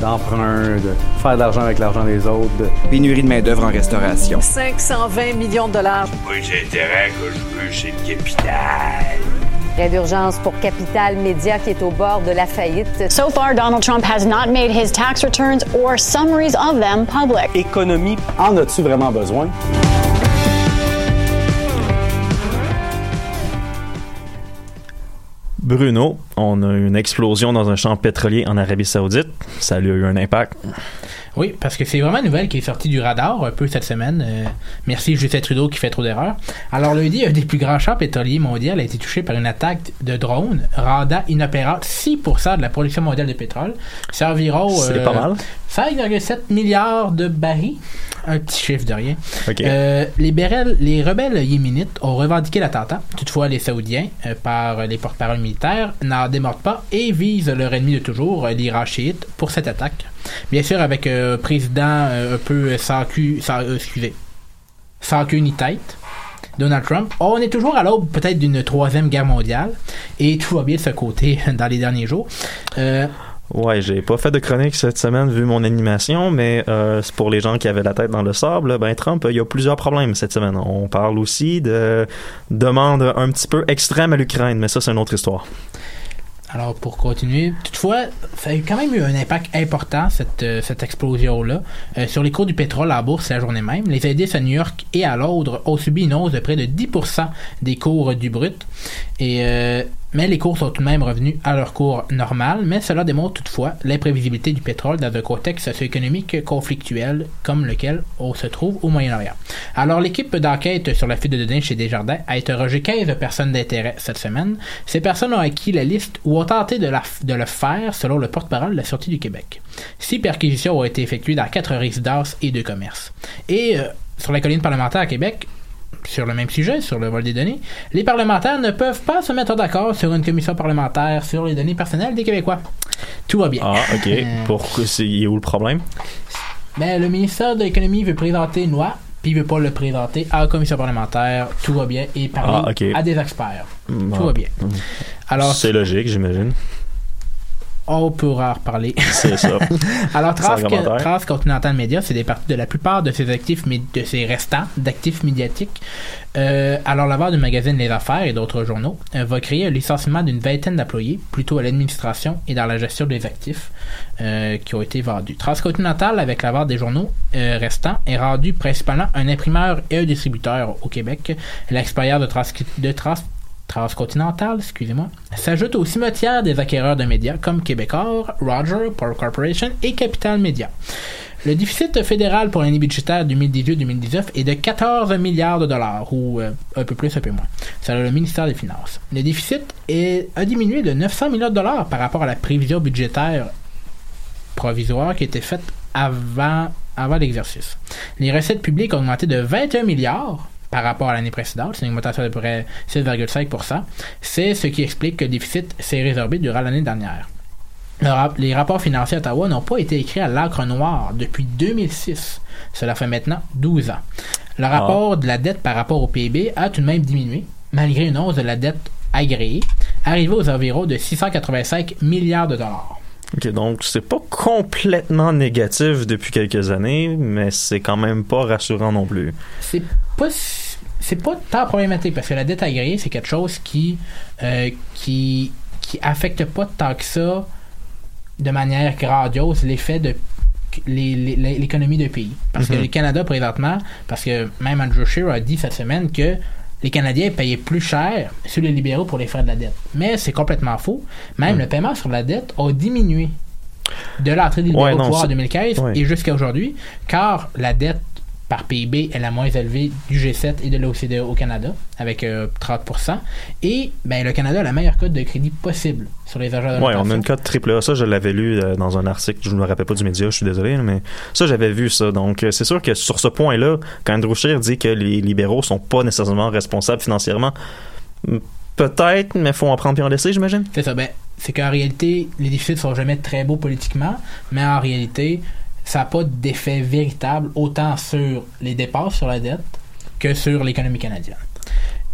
d'emprunt, de faire de l'argent avec l'argent des autres. De... Pénurie de main-d'œuvre en restauration. cinq cent vingt millions de dollars. Moi, j'ai intérêt que je veux, c'est le capital. Prêt d'urgence pour Capital Média qui est au bord de la faillite. So far, Donald Trump has not made his tax returns or summaries of them public. Économie, en as-tu vraiment besoin? Bruno, on a eu une explosion dans un champ pétrolier en Arabie Saoudite. Ça lui a eu un impact. Oui, parce que c'est vraiment une nouvelle qui est sortie du radar un peu cette semaine. Euh, merci Justin Trudeau qui fait trop d'erreurs. Alors lundi, un des plus grands champs pétroliers mondiaux a été touché par une attaque de drone rendant inopérante six pour cent de la production mondiale de pétrole. C'est environ euh, c'est pas mal. cinq virgule sept milliards de barils. Un petit chiffre de rien. Okay. Euh, les, bérels, les rebelles yéménites ont revendiqué l'attentat. Toutefois, les Saoudiens, euh, par les porte-paroles militaires, n'en démordent pas et visent leur ennemi de toujours, l'Iran chiite, pour cette attaque. Bien sûr, avec un euh, président euh, un peu sans cul, sans, euh, excusez, sans cul ni tête, Donald Trump. On est toujours à l'aube peut-être d'une troisième guerre mondiale et tout va bien de ce côté dans les derniers jours. Euh, Ouais, j'ai pas fait de chronique cette semaine vu mon animation, mais euh, c'est pour les gens qui avaient la tête dans le sable, ben Trump, il y a plusieurs problèmes cette semaine. On parle aussi de demandes un petit peu extrêmes à l'Ukraine, mais ça, c'est une autre histoire. Alors, pour continuer, toutefois, ça a quand même eu un impact important, cette, euh, cette explosion-là, euh, sur les cours du pétrole en bourse la journée même. Les indices à New York et à Londres ont subi une hausse de près de dix pour cent des cours du brut. Et, euh, mais les cours sont tout de même revenus à leur cours normal. Mais cela démontre toutefois l'imprévisibilité du pétrole dans un contexte socio-économique conflictuel comme lequel on se trouve au Moyen-Orient. Alors, l'équipe d'enquête sur la fuite de données chez Desjardins a interrogé quinze personnes d'intérêt cette semaine. Ces personnes ont acquis la liste ou ont tenté de, la, de le faire selon le porte-parole de la Sûreté du Québec. Six perquisitions ont été effectuées dans quatre résidences et deux commerces. Et euh, sur la colline parlementaire à Québec, sur le même sujet, sur le vol des données, les parlementaires ne peuvent pas se mettre d'accord sur une commission parlementaire sur les données personnelles des Québécois. Tout va bien. Ah, OK. Pourquoi c'est y est où le problème? Ben, le ministère de l'Économie veut présenter une loi, puis il veut pas le présenter à la commission parlementaire. Tout va bien. Et parler ah, okay. à des experts. Bah, tout va bien. Alors, c'est logique, j'imagine. On pourra reparler. C'est ça. Alors, Transcontinental Media s'est départi de la plupart de ses actifs, de ses restants d'actifs médiatiques. Euh, alors, la barre du magazine Les Affaires et d'autres journaux euh, va créer un licenciement d'une vingtaine d'employés, plutôt à l'administration et dans la gestion des actifs euh, qui ont été vendus. Transcontinental, avec la barre des journaux euh, restants, est rendu principalement un imprimeur et un distributeur au Québec. L'expérience de Transcontinental de trans Transcontinental, excusez-moi, s'ajoute au cimetière des acquéreurs de médias comme Québecor, Roger, Power Corporation et Capital Media. Le déficit fédéral pour l'année budgétaire deux mille dix-huit deux mille dix-neuf est de quatorze milliards de dollars, ou euh, un peu plus, un peu moins. C'est le ministère des Finances. Le déficit est, a diminué de neuf cents millions de dollars par rapport à la prévision budgétaire provisoire qui était faite avant, avant l'exercice. Les recettes publiques ont augmenté de vingt et un milliards par rapport à l'année précédente, c'est une augmentation de près six virgule cinq pour cent. C'est ce qui explique que le déficit s'est résorbé durant l'année dernière. Le rap- les rapports financiers à Ottawa n'ont pas été écrits à l'encre noire depuis deux mille six. Cela fait maintenant douze ans. Le rapport ah. de la dette par rapport au P I B a tout de même diminué, malgré une hausse de la dette agréée, arrivée aux environs de six cent quatre-vingt-cinq milliards de dollars. OK, donc c'est pas complètement négatif depuis quelques années, mais c'est quand même pas rassurant non plus. C'est pas c'est pas tant problématique parce que la dette agréée, c'est quelque chose qui euh, qui qui affecte pas tant que ça de manière grandiose l'effet de les, les, les, l'économie de pays. Parce mm-hmm. que le Canada présentement, parce que même Andrew Scheer a dit cette semaine que les Canadiens payaient plus cher sur les libéraux pour les frais de la dette. Mais c'est complètement faux. Même mmh. le paiement sur la dette a diminué de l'entrée des libéraux ouais, au pouvoir c'est... en deux mille quinze ouais. et jusqu'à aujourd'hui, car la dette par P I B est la moins élevée du G sept et de l'O C D E au Canada, avec euh, trente pour cent. Et ben, le Canada a la meilleure cote de crédit possible sur les agents de. Oui, on a une cote triple A. Ça, je l'avais lu euh, dans un article, je ne me rappelle pas du média, je suis désolé, mais ça, j'avais vu ça. Donc, euh, c'est sûr que sur ce point-là, quand Andrew Scheer dit que les libéraux ne sont pas nécessairement responsables financièrement, peut-être, mais il faut en prendre et en laisser, j'imagine. C'est ça. Ben, c'est qu'en réalité, les déficits ne sont jamais très beaux politiquement, mais en réalité, ça n'a pas d'effet véritable autant sur les dépenses sur la dette que sur l'économie canadienne.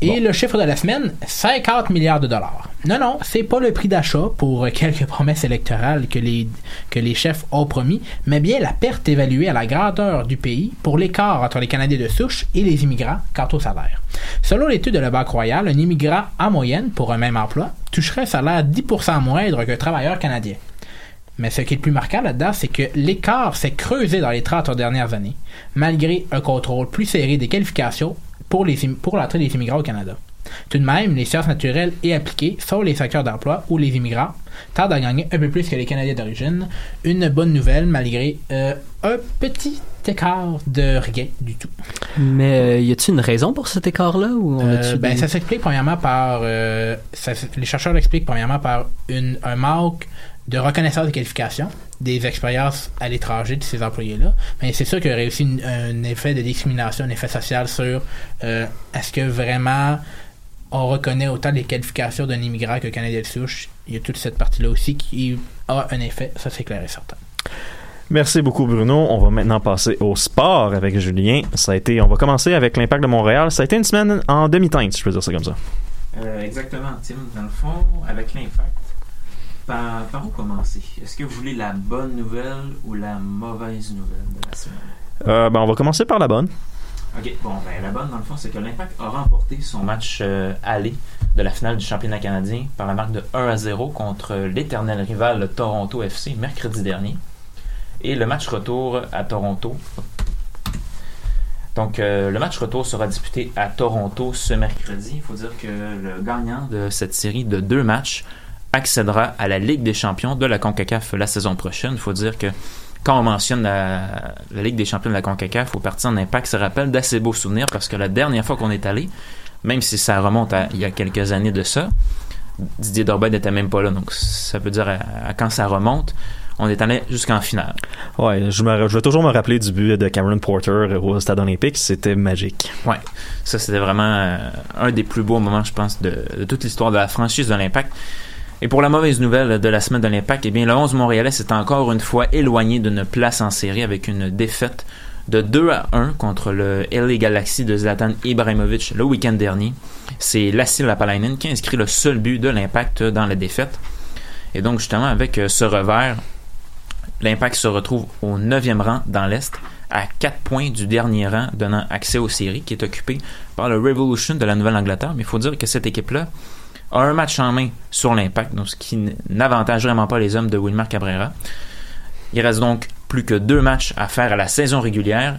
Et bon. Le chiffre de la semaine, cinquante milliards de dollars. Non, non, c'est pas le prix d'achat pour quelques promesses électorales que les, que les chefs ont promis, mais bien la perte évaluée à la grandeur du pays pour l'écart entre les Canadiens de souche et les immigrants quant au salaire. Selon l'étude de la Banque Royale, un immigrant en moyenne pour un même emploi toucherait un salaire dix pour cent moindre qu'un travailleur canadien. Mais ce qui est le plus marquant là-dedans, c'est que l'écart s'est creusé dans les trente dernières années, malgré un contrôle plus serré des qualifications pour, les, pour l'entrée des immigrants au Canada. Tout de même, les sciences naturelles et appliquées sont les secteurs d'emploi où les immigrants tardent à gagner un peu plus que les Canadiens d'origine. Une bonne nouvelle malgré euh, un petit écart de rien du tout. Mais euh, y a-t-il une raison pour cet écart-là? Ou on euh, ben, des... Ça s'explique premièrement par... Euh, ça, les chercheurs l'expliquent premièrement par une, un manque de reconnaissance des qualifications, des expériences à l'étranger de ces employés-là. Mais c'est sûr qu'il y aurait aussi une, un effet de discrimination, un effet social sur euh, est-ce que vraiment... on reconnaît autant les qualifications d'un immigrant que Canadien de souche. Il y a toute cette partie-là aussi qui a un effet, ça c'est clair et certain. Merci beaucoup Bruno. On va maintenant passer au sport avec Julien. Ça a été, on va commencer avec l'Impact de Montréal. Ça a été une semaine en demi-teinte, si je peux dire ça comme ça. Euh, exactement, Tim. Dans le fond, avec l'Impact, par, par où commencer? Est-ce que vous voulez la bonne nouvelle ou la mauvaise nouvelle de la semaine? Euh, ben, on va commencer par la bonne. OK, bon, ben la bonne, dans le fond, c'est que l'Impact a remporté son match euh, aller de la finale du championnat canadien par la marque de un à zéro contre l'éternel rival Toronto F C mercredi dernier. Et le match retour à Toronto. Donc, euh, le match retour sera disputé à Toronto ce mercredi. Il faut dire que le gagnant de cette série de deux matchs accédera à la Ligue des champions de la CONCACAF la saison prochaine. Il faut dire que quand on mentionne la, la Ligue des champions de la CONCACAF, aux partisans d'Impact se rappellent d'assez beaux souvenirs parce que la dernière fois qu'on est allé, même si ça remonte à il y a quelques années de ça, Didier Dordain n'était même pas là. Donc ça peut dire à, à quand ça remonte, on est allé jusqu'en finale. Ouais, je, me, je vais toujours me rappeler du but de Cameron Porter au Stade olympique, c'était magique. Ouais, ça c'était vraiment euh, un des plus beaux moments, je pense, de, de toute l'histoire de la franchise de l'Impact. Et pour la mauvaise nouvelle de la semaine de l'Impact, eh bien, le onze montréalais s'est encore une fois éloigné d'une place en série avec une défaite de deux à un contre le L A Galaxy de Zlatan Ibrahimovic le week-end dernier. C'est Lassi Lapalainen qui a inscrit le seul but de l'Impact dans la défaite. Et donc, justement, avec ce revers, l'Impact se retrouve au neuvième rang dans l'Est, à quatre points du dernier rang, donnant accès aux séries, qui est occupé par le Revolution de la Nouvelle-Angleterre. Mais il faut dire que cette équipe-là a un match en main sur l'Impact, donc ce qui n'avantage vraiment pas les hommes de Wilmar Cabrera. Il reste donc plus que deux matchs à faire à la saison régulière,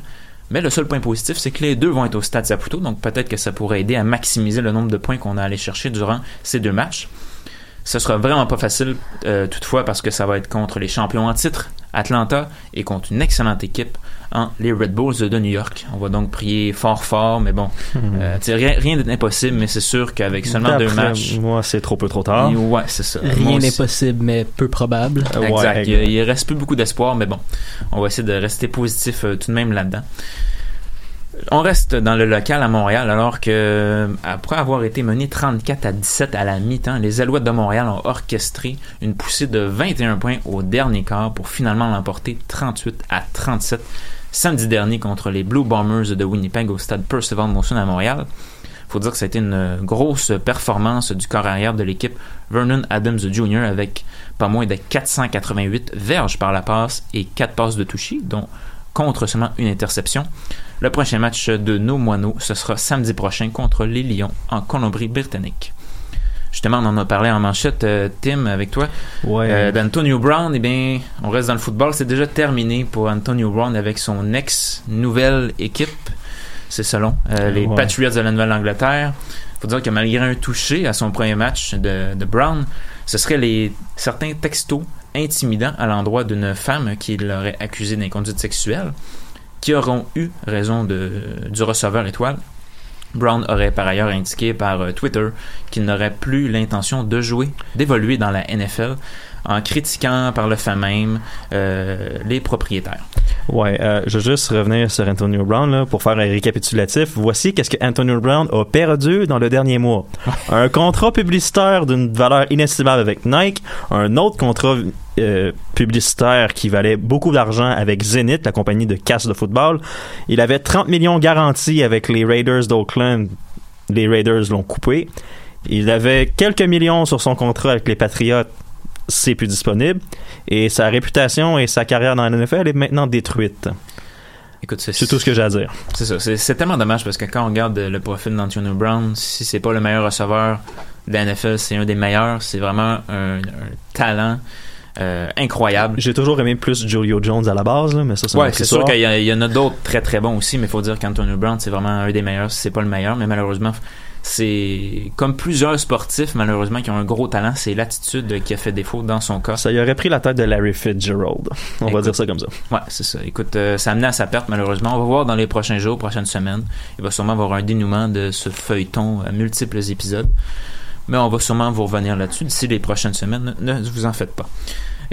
mais le seul point positif, c'est que les deux vont être au Stade Saputo, donc peut-être que ça pourrait aider à maximiser le nombre de points qu'on a allé chercher durant ces deux matchs. Ce sera vraiment pas facile euh, toutefois parce que ça va être contre les champions en titre, Atlanta, et contre une excellente équipe en hein, les Red Bulls de New York. On va donc prier fort fort, mais bon, mm-hmm. euh, rien, rien n'est impossible, mais c'est sûr qu'avec seulement D'après deux matchs... moi, c'est trop peu trop tard. Ouais, c'est ça. Rien n'est possible, mais peu probable. Euh, exact. Ouais, il, il reste plus beaucoup d'espoir, mais bon, on va essayer de rester positif euh, tout de même là-dedans. On reste dans le local à Montréal alors que, après avoir été mené trente-quatre à dix-sept à la mi-temps, les Alouettes de Montréal ont orchestré une poussée de vingt et un points au dernier quart pour finalement l'emporter trente-huit à trente-sept samedi dernier contre les Blue Bombers de Winnipeg au stade Percival Molson à Montréal. Il faut dire que ça a été une grosse performance du corps arrière de l'équipe Vernon Adams junior avec pas moins de quatre cent quatre-vingt-huit verges par la passe et quatre passes de toucher, dont contre seulement une interception. Le prochain match de nos moineaux, ce sera samedi prochain contre les Lions en Colombie-Britannique. Justement, on en a parlé en manchette, Tim, avec toi. Ouais. Euh, d'Antonio Brown, eh bien, on reste dans le football. C'est déjà terminé pour Antonio Brown avec son ex-nouvelle équipe. C'est selon euh, les ouais. Patriots de la Nouvelle-Angleterre. Il faut dire que malgré un touché à son premier match de, de Brown, ce seraient les, certains textos intimidant à l'endroit d'une femme qui l'aurait accusé d'inconduite sexuelle, qui auront eu raison de, du receveur étoile. Brown aurait par ailleurs indiqué par Twitter qu'il n'aurait plus l'intention de jouer, d'évoluer dans la N F L, en critiquant par le fait même euh, les propriétaires. Ouais, euh, je veux juste revenir sur Antonio Brown là, pour faire un récapitulatif. Voici qu'est-ce que Antonio Brown a perdu dans le dernier mois. Un contrat publicitaire d'une valeur inestimable avec Nike, un autre contrat euh, publicitaire qui valait beaucoup d'argent avec Zenit, la compagnie de casse de football. Il avait trente millions garantis avec les Raiders d'Oakland. Les Raiders l'ont coupé. Il avait quelques millions sur son contrat avec les Patriots. C'est plus disponible et sa réputation et sa carrière dans la N F L est maintenant détruite. Écoute, c'est, c'est tout ce que j'ai à dire. C'est ça. C'est, c'est tellement dommage parce que quand on regarde le profil d'Antonio Brown, si c'est pas le meilleur receveur de la N F L, c'est un des meilleurs. C'est vraiment un, un talent euh, incroyable. J'ai toujours aimé plus Julio Jones à la base, là, mais ça, c'est ouais, c'est histoire. Sûr qu'il y, a, y en a d'autres très très bons aussi, mais il faut dire qu'Antonio Brown, c'est vraiment un des meilleurs, si c'est pas le meilleur, mais malheureusement, c'est comme plusieurs sportifs, malheureusement, qui ont un gros talent, c'est l'attitude qui a fait défaut dans son cas. Ça y aurait pris la tête de Larry Fitzgerald. On Écoute, va dire ça comme ça. Ouais, c'est ça. Écoute, euh, ça a amené à sa perte, malheureusement. On va voir dans les prochains jours, prochaines semaines. Il va sûrement avoir un dénouement de ce feuilleton à multiples épisodes. Mais on va sûrement vous revenir là-dessus d'ici les prochaines semaines. Ne, ne vous en faites pas.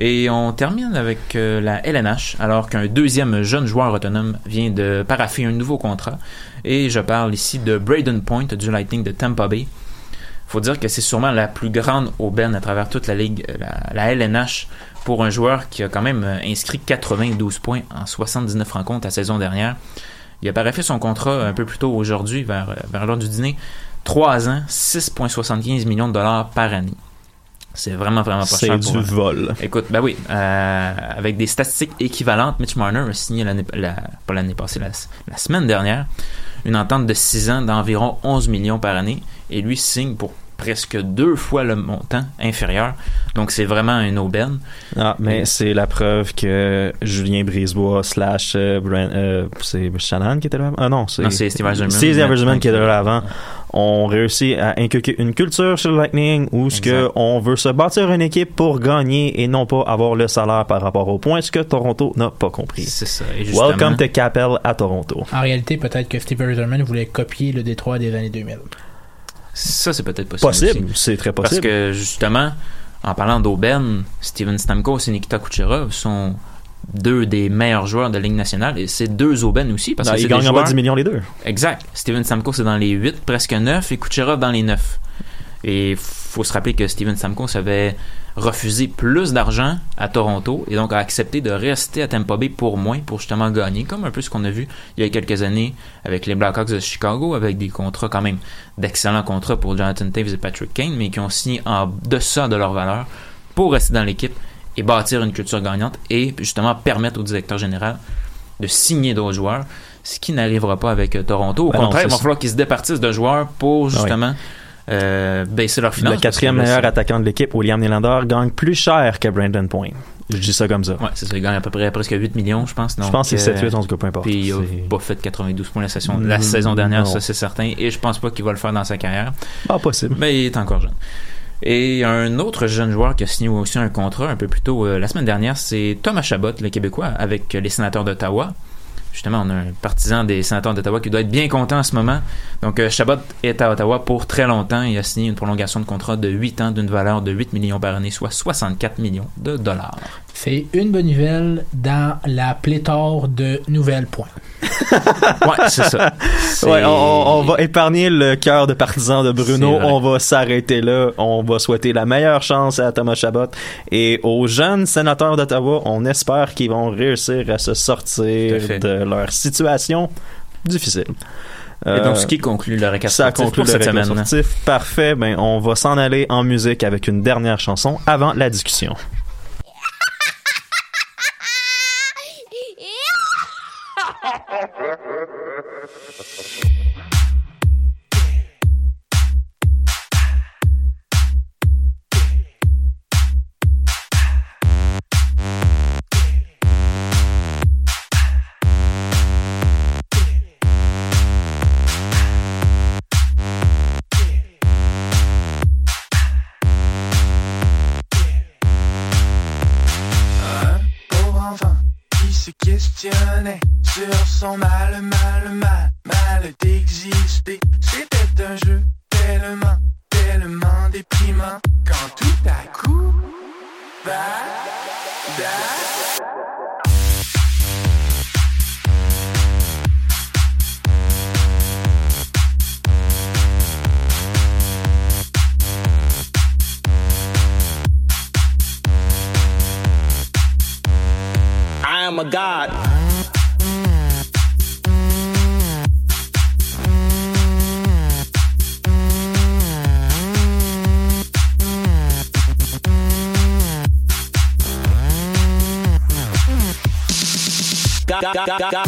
Et on termine avec euh, la L N H, alors qu'un deuxième jeune joueur autonome vient de paraffer un nouveau contrat. Et je parle ici de Braden Point du Lightning de Tampa Bay. Faut dire que c'est sûrement la plus grande aubaine à travers toute la ligue, la, la L N H, pour un joueur qui a quand même inscrit quatre-vingt-douze points en soixante-dix-neuf rencontres la saison dernière. Il a paraffé son contrat un peu plus tôt aujourd'hui, vers, vers l'heure du dîner. trois ans, six virgule soixante-quinze millions de dollars par année. C'est vraiment, vraiment pas cher. C'est du vol. Écoute, ben oui, euh, avec des statistiques équivalentes, Mitch Marner a signé l'année, la, pas l'année passée, la, la semaine dernière, une entente de six ans d'environ onze millions par année, et lui signe pour presque deux fois le montant inférieur. Donc, c'est vraiment une aubaine. Ah, mais et... c'est la preuve que Julien Brisebois slash euh, Brand, euh, c'est Shanahan qui était là avant? Ah non, c'est, non, c'est Steve Eisenman. C'est Steve Eisenman qui était là avant. On réussit à inculquer une culture sur le Lightning où ce que on veut se bâtir une équipe pour gagner et non pas avoir le salaire par rapport aux points, ce que Toronto n'a pas compris. C'est ça. Et justement, welcome to Capel à Toronto. En réalité, peut-être que Steve Eisenman voulait copier le Détroit des années deux mille. Ça, c'est peut-être possible. Possible, aussi. C'est très possible. Parce que, justement, en parlant d'aubaine, Steven Stamkos et Nikita Kucherov sont deux des meilleurs joueurs de la Ligue nationale et c'est deux aubaines aussi. Parce non, que ils gagnent en bas de dix millions les deux. Exact. Steven Stamkos est dans les huit, presque neuf, et Kucherov dans les neuf. Et il faut se rappeler que Steven Stamkos avait refusé plus d'argent à Toronto et donc a accepté de rester à Tampa Bay pour moins, pour justement gagner, comme un peu ce qu'on a vu il y a quelques années avec les Blackhawks de Chicago, avec des contrats quand même, d'excellents contrats pour Jonathan Taves et Patrick Kane, mais qui ont signé en deçà de leur valeur pour rester dans l'équipe et bâtir une culture gagnante et justement permettre au directeur général de signer d'autres joueurs, ce qui n'arrivera pas avec Toronto. Au ben contraire, non, il va falloir qu'ils se départissent de joueurs pour justement... Oui. Euh, baisser leur finance. Le quatrième meilleur attaquant de l'équipe, William Nylander, gagne plus cher que Braden Point. Je dis ça comme ça. Ouais, c'est ça. Il gagne à peu près presque huit millions, je pense. Donc, je pense que c'est sept huit, en tout cas, peu importe. Puis il n'a pas fait quatre-vingt-douze points la saison, la mmh, saison dernière, non. Ça c'est certain. Et je pense pas qu'il va le faire dans sa carrière. Pas possible. Mais il est encore jeune. Et un autre jeune joueur qui a signé aussi un contrat un peu plus tôt euh, la semaine dernière, c'est Thomas Chabot, le Québécois, avec les Sénateurs d'Ottawa. Justement, on a un partisan des Sénateurs d'Ottawa qui doit être bien content en ce moment. Donc, Chabot est à Ottawa pour très longtemps et a signé une prolongation de contrat de huit ans d'une valeur de huit millions par année, soit soixante-quatre millions de dollars. C'est une bonne nouvelle dans la pléthore de nouvelles points. Ouais, c'est ça. C'est... Ouais, on, on va épargner le cœur de partisan de Bruno. On va s'arrêter là. On va souhaiter la meilleure chance à Thomas Chabot. Et aux jeunes Sénateurs d'Ottawa, on espère qu'ils vont réussir à se sortir de leur situation difficile. Et euh, donc, ce qui conclut le récap sportif pour cette semaine. Sportif. Parfait. Ben, on va s'en aller en musique avec une dernière chanson avant la discussion. Sur son mal, mal, mal, mal d'exister. C'était un jeu tellement, tellement déprimant. Quand tout à coup, bah, bah. I am a god. God, God, God, God.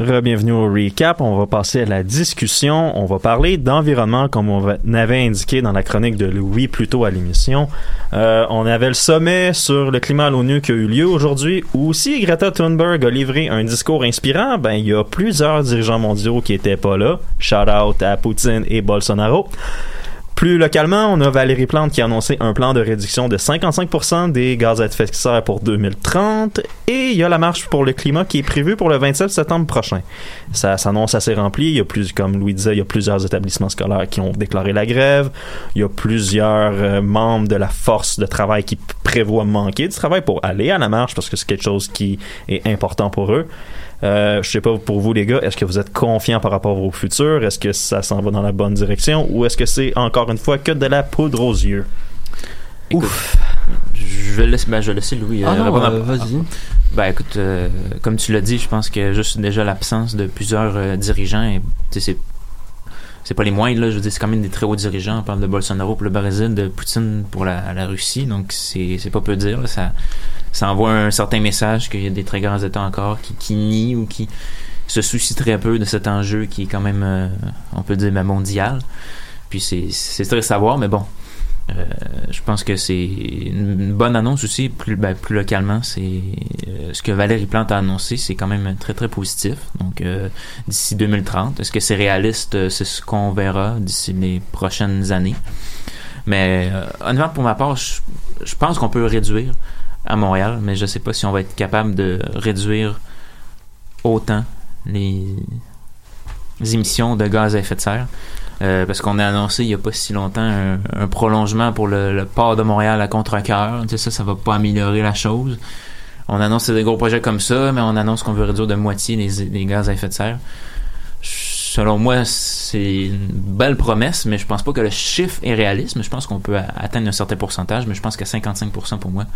Re-bienvenue au recap. On va passer à la discussion. On va parler d'environnement, comme on avait indiqué dans la chronique de Louis plus tôt à l'émission. Euh, on avait le sommet sur le climat à l'ONU qui a eu lieu aujourd'hui, où si Greta Thunberg a livré un discours inspirant, ben il y a plusieurs dirigeants mondiaux qui étaient pas là. Shout out à Poutine et Bolsonaro. Plus localement, on a Valérie Plante qui a annoncé un plan de réduction de cinquante-cinq pour cent des gaz à effet de serre pour deux mille trente, et il y a la marche pour le climat qui est prévue pour le vingt-sept septembre prochain. Ça s'annonce assez rempli. Il y a plus, comme Louis disait, il y a plusieurs établissements scolaires qui ont déclaré la grève. Il y a plusieurs euh, membres de la force de travail qui prévoient manquer du travail pour aller à la marche parce que c'est quelque chose qui est important pour eux. Euh, je sais pas pour vous les gars, est-ce que vous êtes confiants par rapport au futur? Est-ce que ça s'en va dans la bonne direction? Ou est-ce que c'est encore une fois que de la poudre aux yeux? Écoute, ouf! Je vais laisser, ben, je vais laisser Louis ah euh, non, euh, vas-y. Ben écoute, euh, comme tu l'as dit, je pense que juste déjà l'absence de plusieurs euh, dirigeants, et, c'est, c'est pas les moindres, là, je veux dire, c'est quand même des très hauts dirigeants. On parle de Bolsonaro pour le Brésil, de Poutine pour la, la Russie, donc c'est, c'est pas peu dire, là, ça... ça envoie un certain message qu'il y a des très grands États encore qui, qui nient ou qui se soucient très peu de cet enjeu qui est quand même, euh, on peut dire, mondial. Puis c'est, c'est très savoir, mais bon, euh, je pense que c'est une bonne annonce aussi. Plus, ben, plus localement, c'est euh, ce que Valérie Plante a annoncé, c'est quand même très, très positif. Donc, euh, d'ici deux mille trente, est-ce que c'est réaliste? C'est ce qu'on verra d'ici les prochaines années. Mais euh, honnêtement, pour ma part, je, je pense qu'on peut réduire à Montréal, mais je sais pas si on va être capable de réduire autant les, les émissions de gaz à effet de serre, euh, parce qu'on a annoncé il n'y a pas si longtemps un, un prolongement pour le, le port de Montréal à contre-cœur. Tu sais, ça, ça va pas améliorer la chose. On annonce des gros projets comme ça, mais on annonce qu'on veut réduire de moitié les, les gaz à effet de serre. Selon moi, c'est une belle promesse, mais je pense pas que le chiffre est réaliste. Mais je pense qu'on peut a- atteindre un certain pourcentage, mais je pense que cinquante-cinq pour cent pour moi,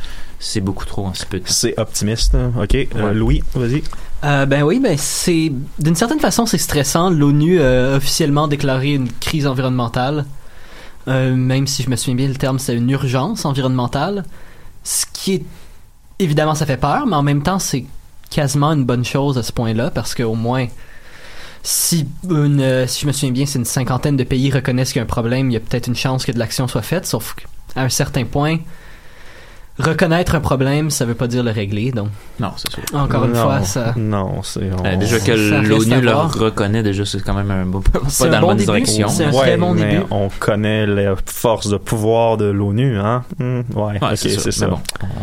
c'est beaucoup trop en si peu de temps. C'est optimiste, hein? OK. Ouais. Euh, Louis, vas-y. Euh, ben oui, ben c'est d'une certaine façon, c'est stressant. L'ONU a officiellement déclaré une crise environnementale, euh, même si je me souviens bien, le terme c'est une urgence environnementale. Ce qui est évidemment, ça fait peur, mais en même temps, c'est quasiment une bonne chose à ce point-là, parce qu'au moins, Si, une, si je me souviens bien, c'est une cinquantaine de pays reconnaissent qu'il y a un problème, il y a peut-être une chance que de l'action soit faite, sauf qu'à un certain point, reconnaître un problème, ça veut pas dire le régler, donc... Non, c'est sûr. Encore une non, fois, ça... Non, c'est... On... Euh, déjà que l'ONU le reconnaît, déjà, c'est quand même un beau... pas c'est dans un bon la bonne direction. C'est un ouais, très bon mais début. On connaît les forces de pouvoir de l'ONU, hein? Mmh, ouais, ouais, ok, c'est, c'est ça. Bon,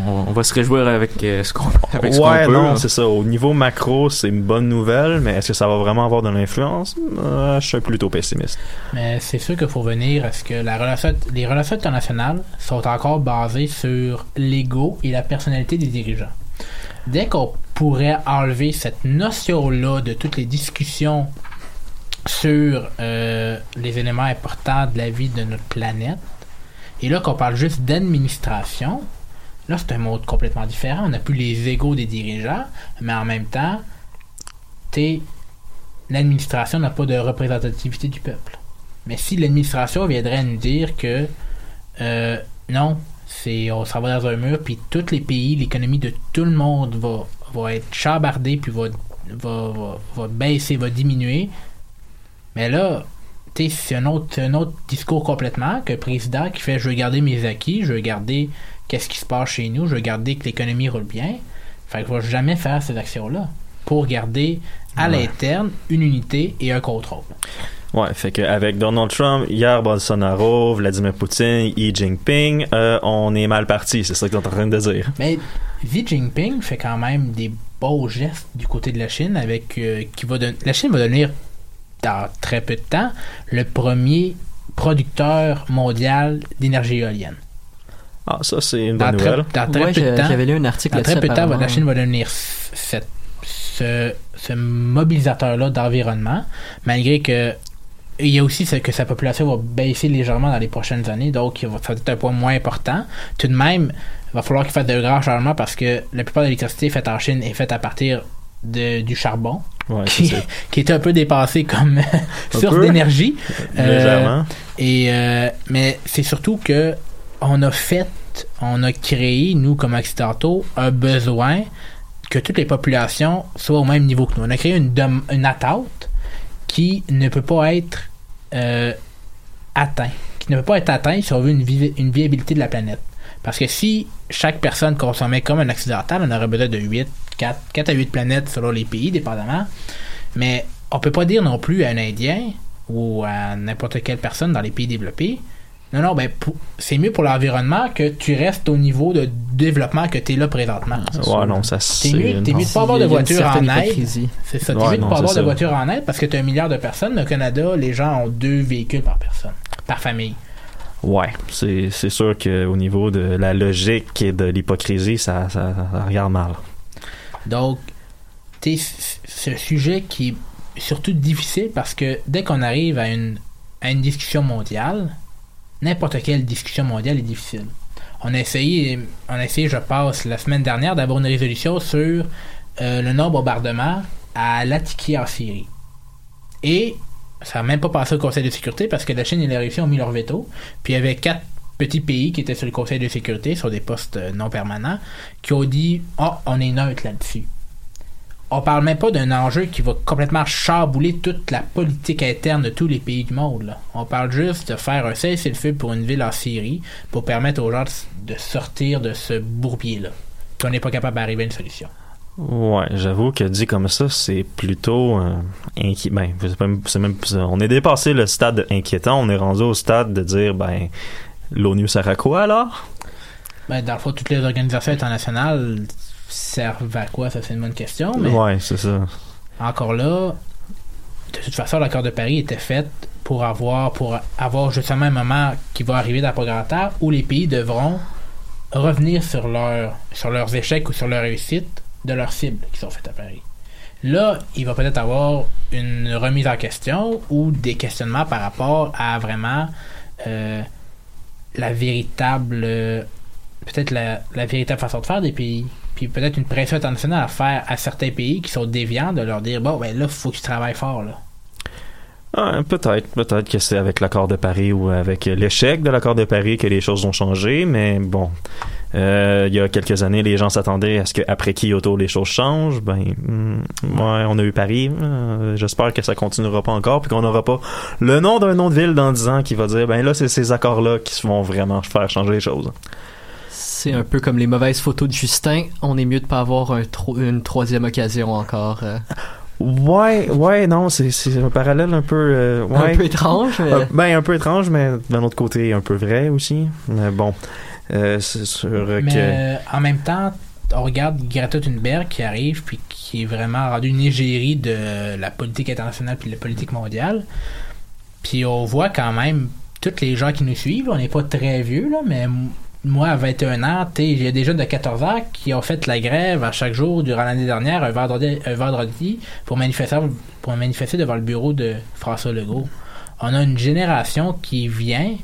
on, on va se réjouir avec euh, ce qu'on, avec ce ouais, qu'on peut. Ouais, non, hein. C'est ça. Au niveau macro, c'est une bonne nouvelle, mais est-ce que ça va vraiment avoir de l'influence? Euh, je suis plutôt pessimiste. Mais c'est sûr qu'il faut venir à ce que la relation, les relations internationales sont encore basées sur l'ego et la personnalité des dirigeants. Dès qu'on pourrait enlever cette notion-là de toutes les discussions sur euh, les éléments importants de la vie de notre planète, et là qu'on parle juste d'administration, là c'est un mode complètement différent. On n'a plus les égos des dirigeants, mais en même temps, t'es, l'administration n'a pas de représentativité du peuple. Mais si l'administration viendrait nous dire que euh, non, c'est, on s'en va dans un mur, puis tous les pays, l'économie de tout le monde va, va être chambardée, puis va, va, va, va baisser, va diminuer. Mais là, tu sais, c'est un autre, un autre discours complètement qu'un président qui fait « je veux garder mes acquis, je veux garder qu'est-ce qui se passe chez nous, je veux garder que l'économie roule bien ». Fait que je ne vais jamais faire ces actions-là pour garder à ouais. l'interne une unité et un contrôle. Ouais, fait qu'avec Donald Trump, hier Bolsonaro, Vladimir Poutine, Xi Jinping, euh, on est mal parti, c'est ça que t'es en train de dire. Mais Xi Jinping fait quand même des beaux gestes du côté de la Chine, avec euh, qui va de... la Chine va devenir dans très peu de temps le premier producteur mondial d'énergie éolienne. Ah, ça c'est une bonne dans nouvelle. Très, dans très ouais, peu de temps, j'avais lu un article dans très peu de temps, la Chine va devenir cette, ce, ce mobilisateur-là d'environnement, malgré que il y a aussi que sa population va baisser légèrement dans les prochaines années, donc ça va être un poids moins important. Tout de même, il va falloir qu'il fasse de grands changements parce que la plupart de l'électricité faite en Chine est faite à partir de, du charbon, ouais, qui, qui est un peu dépassé comme source peu. d'énergie. Légèrement. Euh, et, euh, mais c'est surtout que on a fait, on a créé, nous comme Occidentaux, un besoin que toutes les populations soient au même niveau que nous. On a créé une, dem- une attente qui ne peut pas être euh, atteinte, qui ne peut pas être atteinte si on veut une, vi- une viabilité de la planète. Parce que si chaque personne consommait comme un occidental, on aurait besoin de huit, quatre, quatre à huit planètes selon les pays, dépendamment. Mais on peut pas dire non plus à un Indien ou à n'importe quelle personne dans les pays développés, non, non, ben pour, c'est mieux pour l'environnement que tu restes au niveau de développement que tu es là présentement. Ouais, non, ça c'est... T'es mieux, t'es mieux de pas avoir de voiture en aide. C'est ça, t'es ouais, mieux non, de pas avoir ça. de voiture en aide parce que tu as un milliard de personnes. Au Canada, les gens ont deux véhicules par personne, par famille. Ouais, c'est, c'est sûr qu'au niveau de la logique et de l'hypocrisie, ça, ça, ça regarde mal. Donc, tu sais, c'est un sujet qui est surtout difficile parce que dès qu'on arrive à une, à une discussion mondiale, n'importe quelle discussion mondiale est difficile. On a essayé, on a essayé je pense, la semaine dernière d'avoir une résolution sur euh, le non-bombardement à Latakia en Syrie. Et ça n'a même pas passé au Conseil de sécurité parce que la Chine et la Russie ont mis leur veto. Puis il y avait quatre petits pays qui étaient sur le Conseil de sécurité, sur des postes non permanents, qui ont dit « Ah, oh, on est neutre là-dessus ». On parle même pas d'un enjeu qui va complètement chambouler toute la politique interne de tous les pays du monde. Là. On parle juste de faire un cessez-le-feu pour une ville en Syrie pour permettre aux gens de sortir de ce bourbier-là. Puis on n'est pas capable d'arriver à une solution. Ouais, j'avoue que dit comme ça, c'est plutôt euh, inquiétant. Ben, c'est même, c'est même, on est dépassé le stade inquiétant. On est rendu au stade de dire, ben, l'ONU sert à quoi alors? Ben, dans le fond, toutes les organisations internationales servent à quoi? Ça, c'est une bonne question. Mais ouais, c'est ça. Encore là, de toute façon, l'accord de Paris était fait pour avoir, pour avoir justement un moment qui va arriver dans la programme où les pays devront revenir sur, leur, sur leurs échecs ou sur leurs réussites de leurs cibles qui sont faites à Paris. Là, il va peut-être avoir une remise en question ou des questionnements par rapport à vraiment euh, la véritable euh, peut-être la, la véritable façon de faire des pays. Puis peut-être une pression internationale à faire à certains pays qui sont déviants de leur dire bon ben là faut que tu travailles fort là. Ah, peut-être, peut-être que c'est avec l'accord de Paris ou avec l'échec de l'accord de Paris que les choses ont changé, mais bon, euh, il y a quelques années, les gens s'attendaient à ce qu'après Kyoto, les choses changent. Ben, mm, ouais, on a eu Paris. Euh, j'espère que ça continuera pas encore, puis qu'on n'aura pas le nom d'un nom de ville dans dix ans qui va dire ben là, c'est ces accords-là qui vont vraiment faire changer les choses. C'est un peu comme les mauvaises photos de Justin. On est mieux de pas avoir un tro- une troisième occasion encore. Euh. Ouais, ouais, non, c'est, c'est un parallèle un peu... Euh, ouais. Un peu étrange. Mais... Euh, ben, un peu étrange, mais d'un autre côté, un peu vrai aussi. Mais bon, euh, c'est sûr mais que... Euh, en même temps, on regarde Greta Thunberg qui arrive, puis qui est vraiment rendue une égérie de la politique internationale puis de la politique mondiale. Puis on voit quand même tous les gens qui nous suivent. On n'est pas très vieux, là, mais... Moi, à vingt et un ans, il y a des jeunes de quatorze ans qui ont fait la grève à chaque jour durant l'année dernière, un vendredi, un vendredi pour, manifester, pour manifester devant le bureau de François Legault. On a une génération qui vient,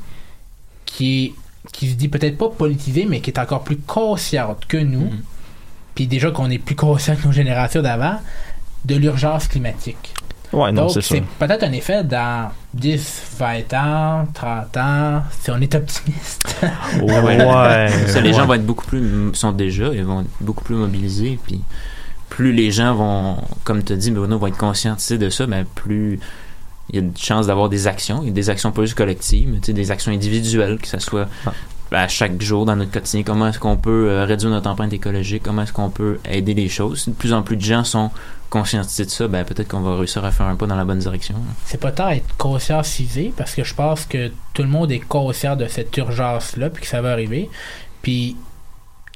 qui, qui se dit peut-être pas politisée, mais qui est encore plus consciente que nous, mmh. puis déjà qu'on est plus conscient que nos générations d'avant, de l'urgence climatique. Ouais, non, donc, c'est, c'est peut-être un effet dans dix, vingt ans, trente ans, si on est optimiste. Ouais, ouais. Ça, les ouais. gens vont être beaucoup plus, sont déjà, ils vont être beaucoup plus mobilisés, puis plus les gens vont, comme tu as dit, Bruno, vont être conscientisés de ça, mais plus il y a de chances d'avoir des actions, il y a des actions pas juste collectives, mais des actions individuelles, que ça soit ah. à chaque jour dans notre quotidien, comment est-ce qu'on peut réduire notre empreinte écologique, comment est-ce qu'on peut aider les choses. Si de plus en plus de gens sont conscientisés de ça, ben peut-être qu'on va réussir à faire un pas dans la bonne direction. C'est pas tant être conscientisé, parce que je pense que tout le monde est conscient de cette urgence-là, puis que ça va arriver, puis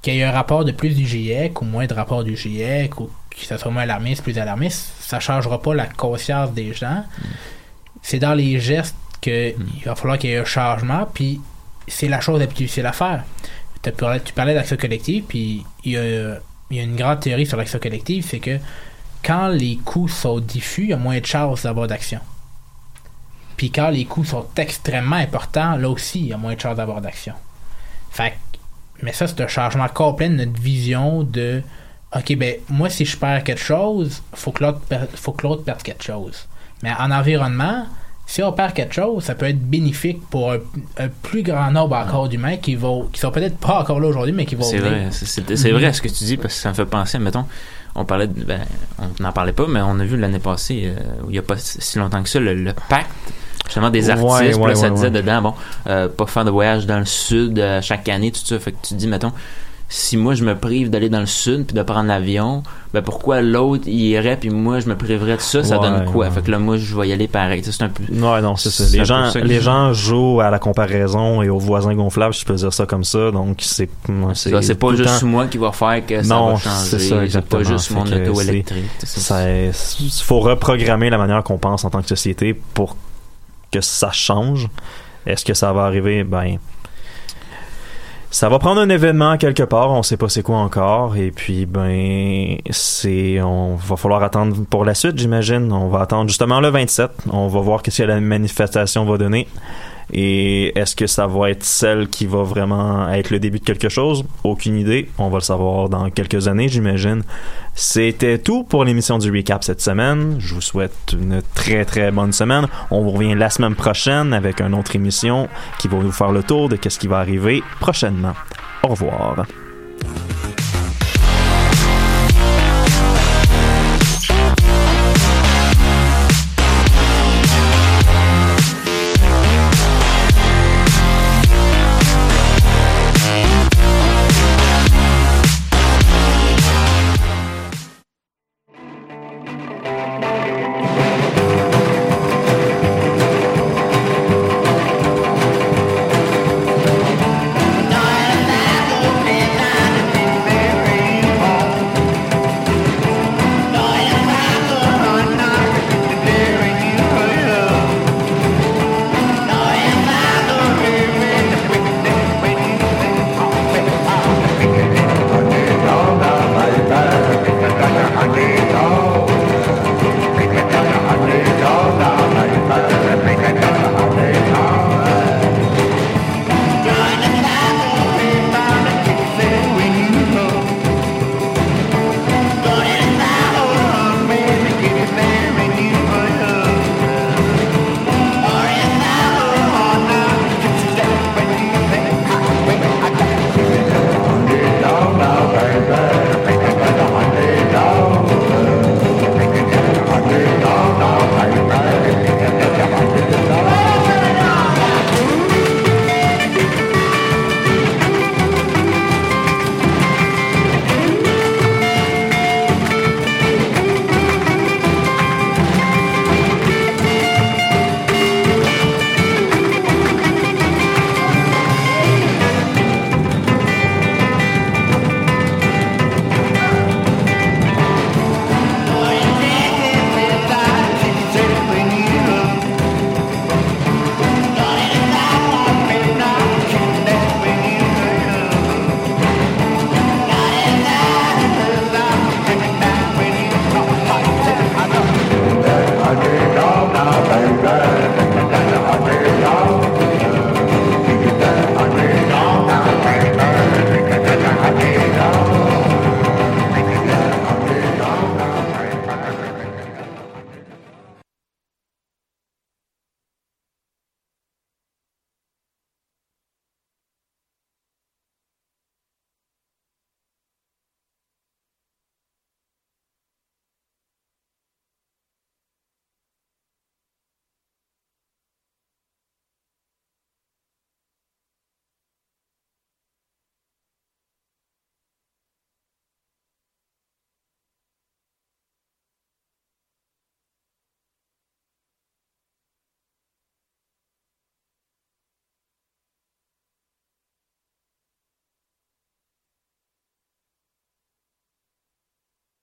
qu'il y ait un rapport de plus du GIEC, ou moins de rapport du GIEC, ou que ça soit moins alarmiste, plus alarmiste, ça changera pas la conscience des gens. Mmh. C'est dans les gestes qu'il mmh. va falloir qu'il y ait un changement, puis c'est la chose la plus difficile à faire. Tu parlais, tu parlais d'action collective, puis il y a, il y a une grande théorie sur l'action collective, c'est que quand les coûts sont diffus, il y a moins de chances d'avoir d'action. Puis quand les coûts sont extrêmement importants, là aussi, il y a moins de chances d'avoir d'action. Fait que, mais ça, c'est un changement complet de notre vision de OK, ben moi, si je perds quelque chose, faut que l'autre, faut que l'autre perde quelque chose. Mais en environnement, si on perd quelque chose, ça peut être bénéfique pour un, un plus grand nombre encore d'humains qui vont, qui sont peut-être pas encore là aujourd'hui, mais qui vont. C'est venir. Vrai, c'est, c'est vrai ce que tu dis, parce que ça me fait penser, mettons, on parlait, de, ben, on n'en parlait pas, mais on a vu l'année passée, euh, il n'y a pas si longtemps que ça, le, le pacte. Justement des artistes, ouais, puis là, ouais, ça ouais, disait ouais. dedans, bon, euh, pas faire de voyage dans le sud euh, chaque année, tout ça, fait que tu te dis, mettons, si moi je me prive d'aller dans le sud puis de prendre l'avion, ben pourquoi l'autre il irait puis moi je me priverais de ça, ça ouais, donne quoi? Ouais. Fait que là, moi je vais y aller pareil, ça, c'est un peu... Ouais, non, c'est ça. Les, c'est gens, ça les gens jouent à la comparaison et aux voisins gonflables, je peux dire ça comme ça, donc c'est... C'est, ça, c'est pas juste temps... moi qui va faire que ça non, va changer, c'est, ça, c'est pas juste fait mon auto électrique. Il faut reprogrammer la manière qu'on pense en tant que société pour que ça change. Est-ce que ça va arriver? Ben, ça va prendre un événement quelque part, on sait pas c'est quoi encore, et puis ben, c'est, on va falloir attendre pour la suite, j'imagine. On va attendre justement le vingt-sept, on va voir qu'est-ce que la manifestation va donner, et est-ce que ça va être celle qui va vraiment être le début de quelque chose? Aucune idée, on va le savoir dans quelques années, j'imagine. C'était tout pour l'émission du Recap cette semaine. Je vous souhaite une très très bonne semaine. On vous revient la semaine prochaine avec une autre émission qui va vous faire le tour de qu'est-ce qui va arriver prochainement. Au revoir.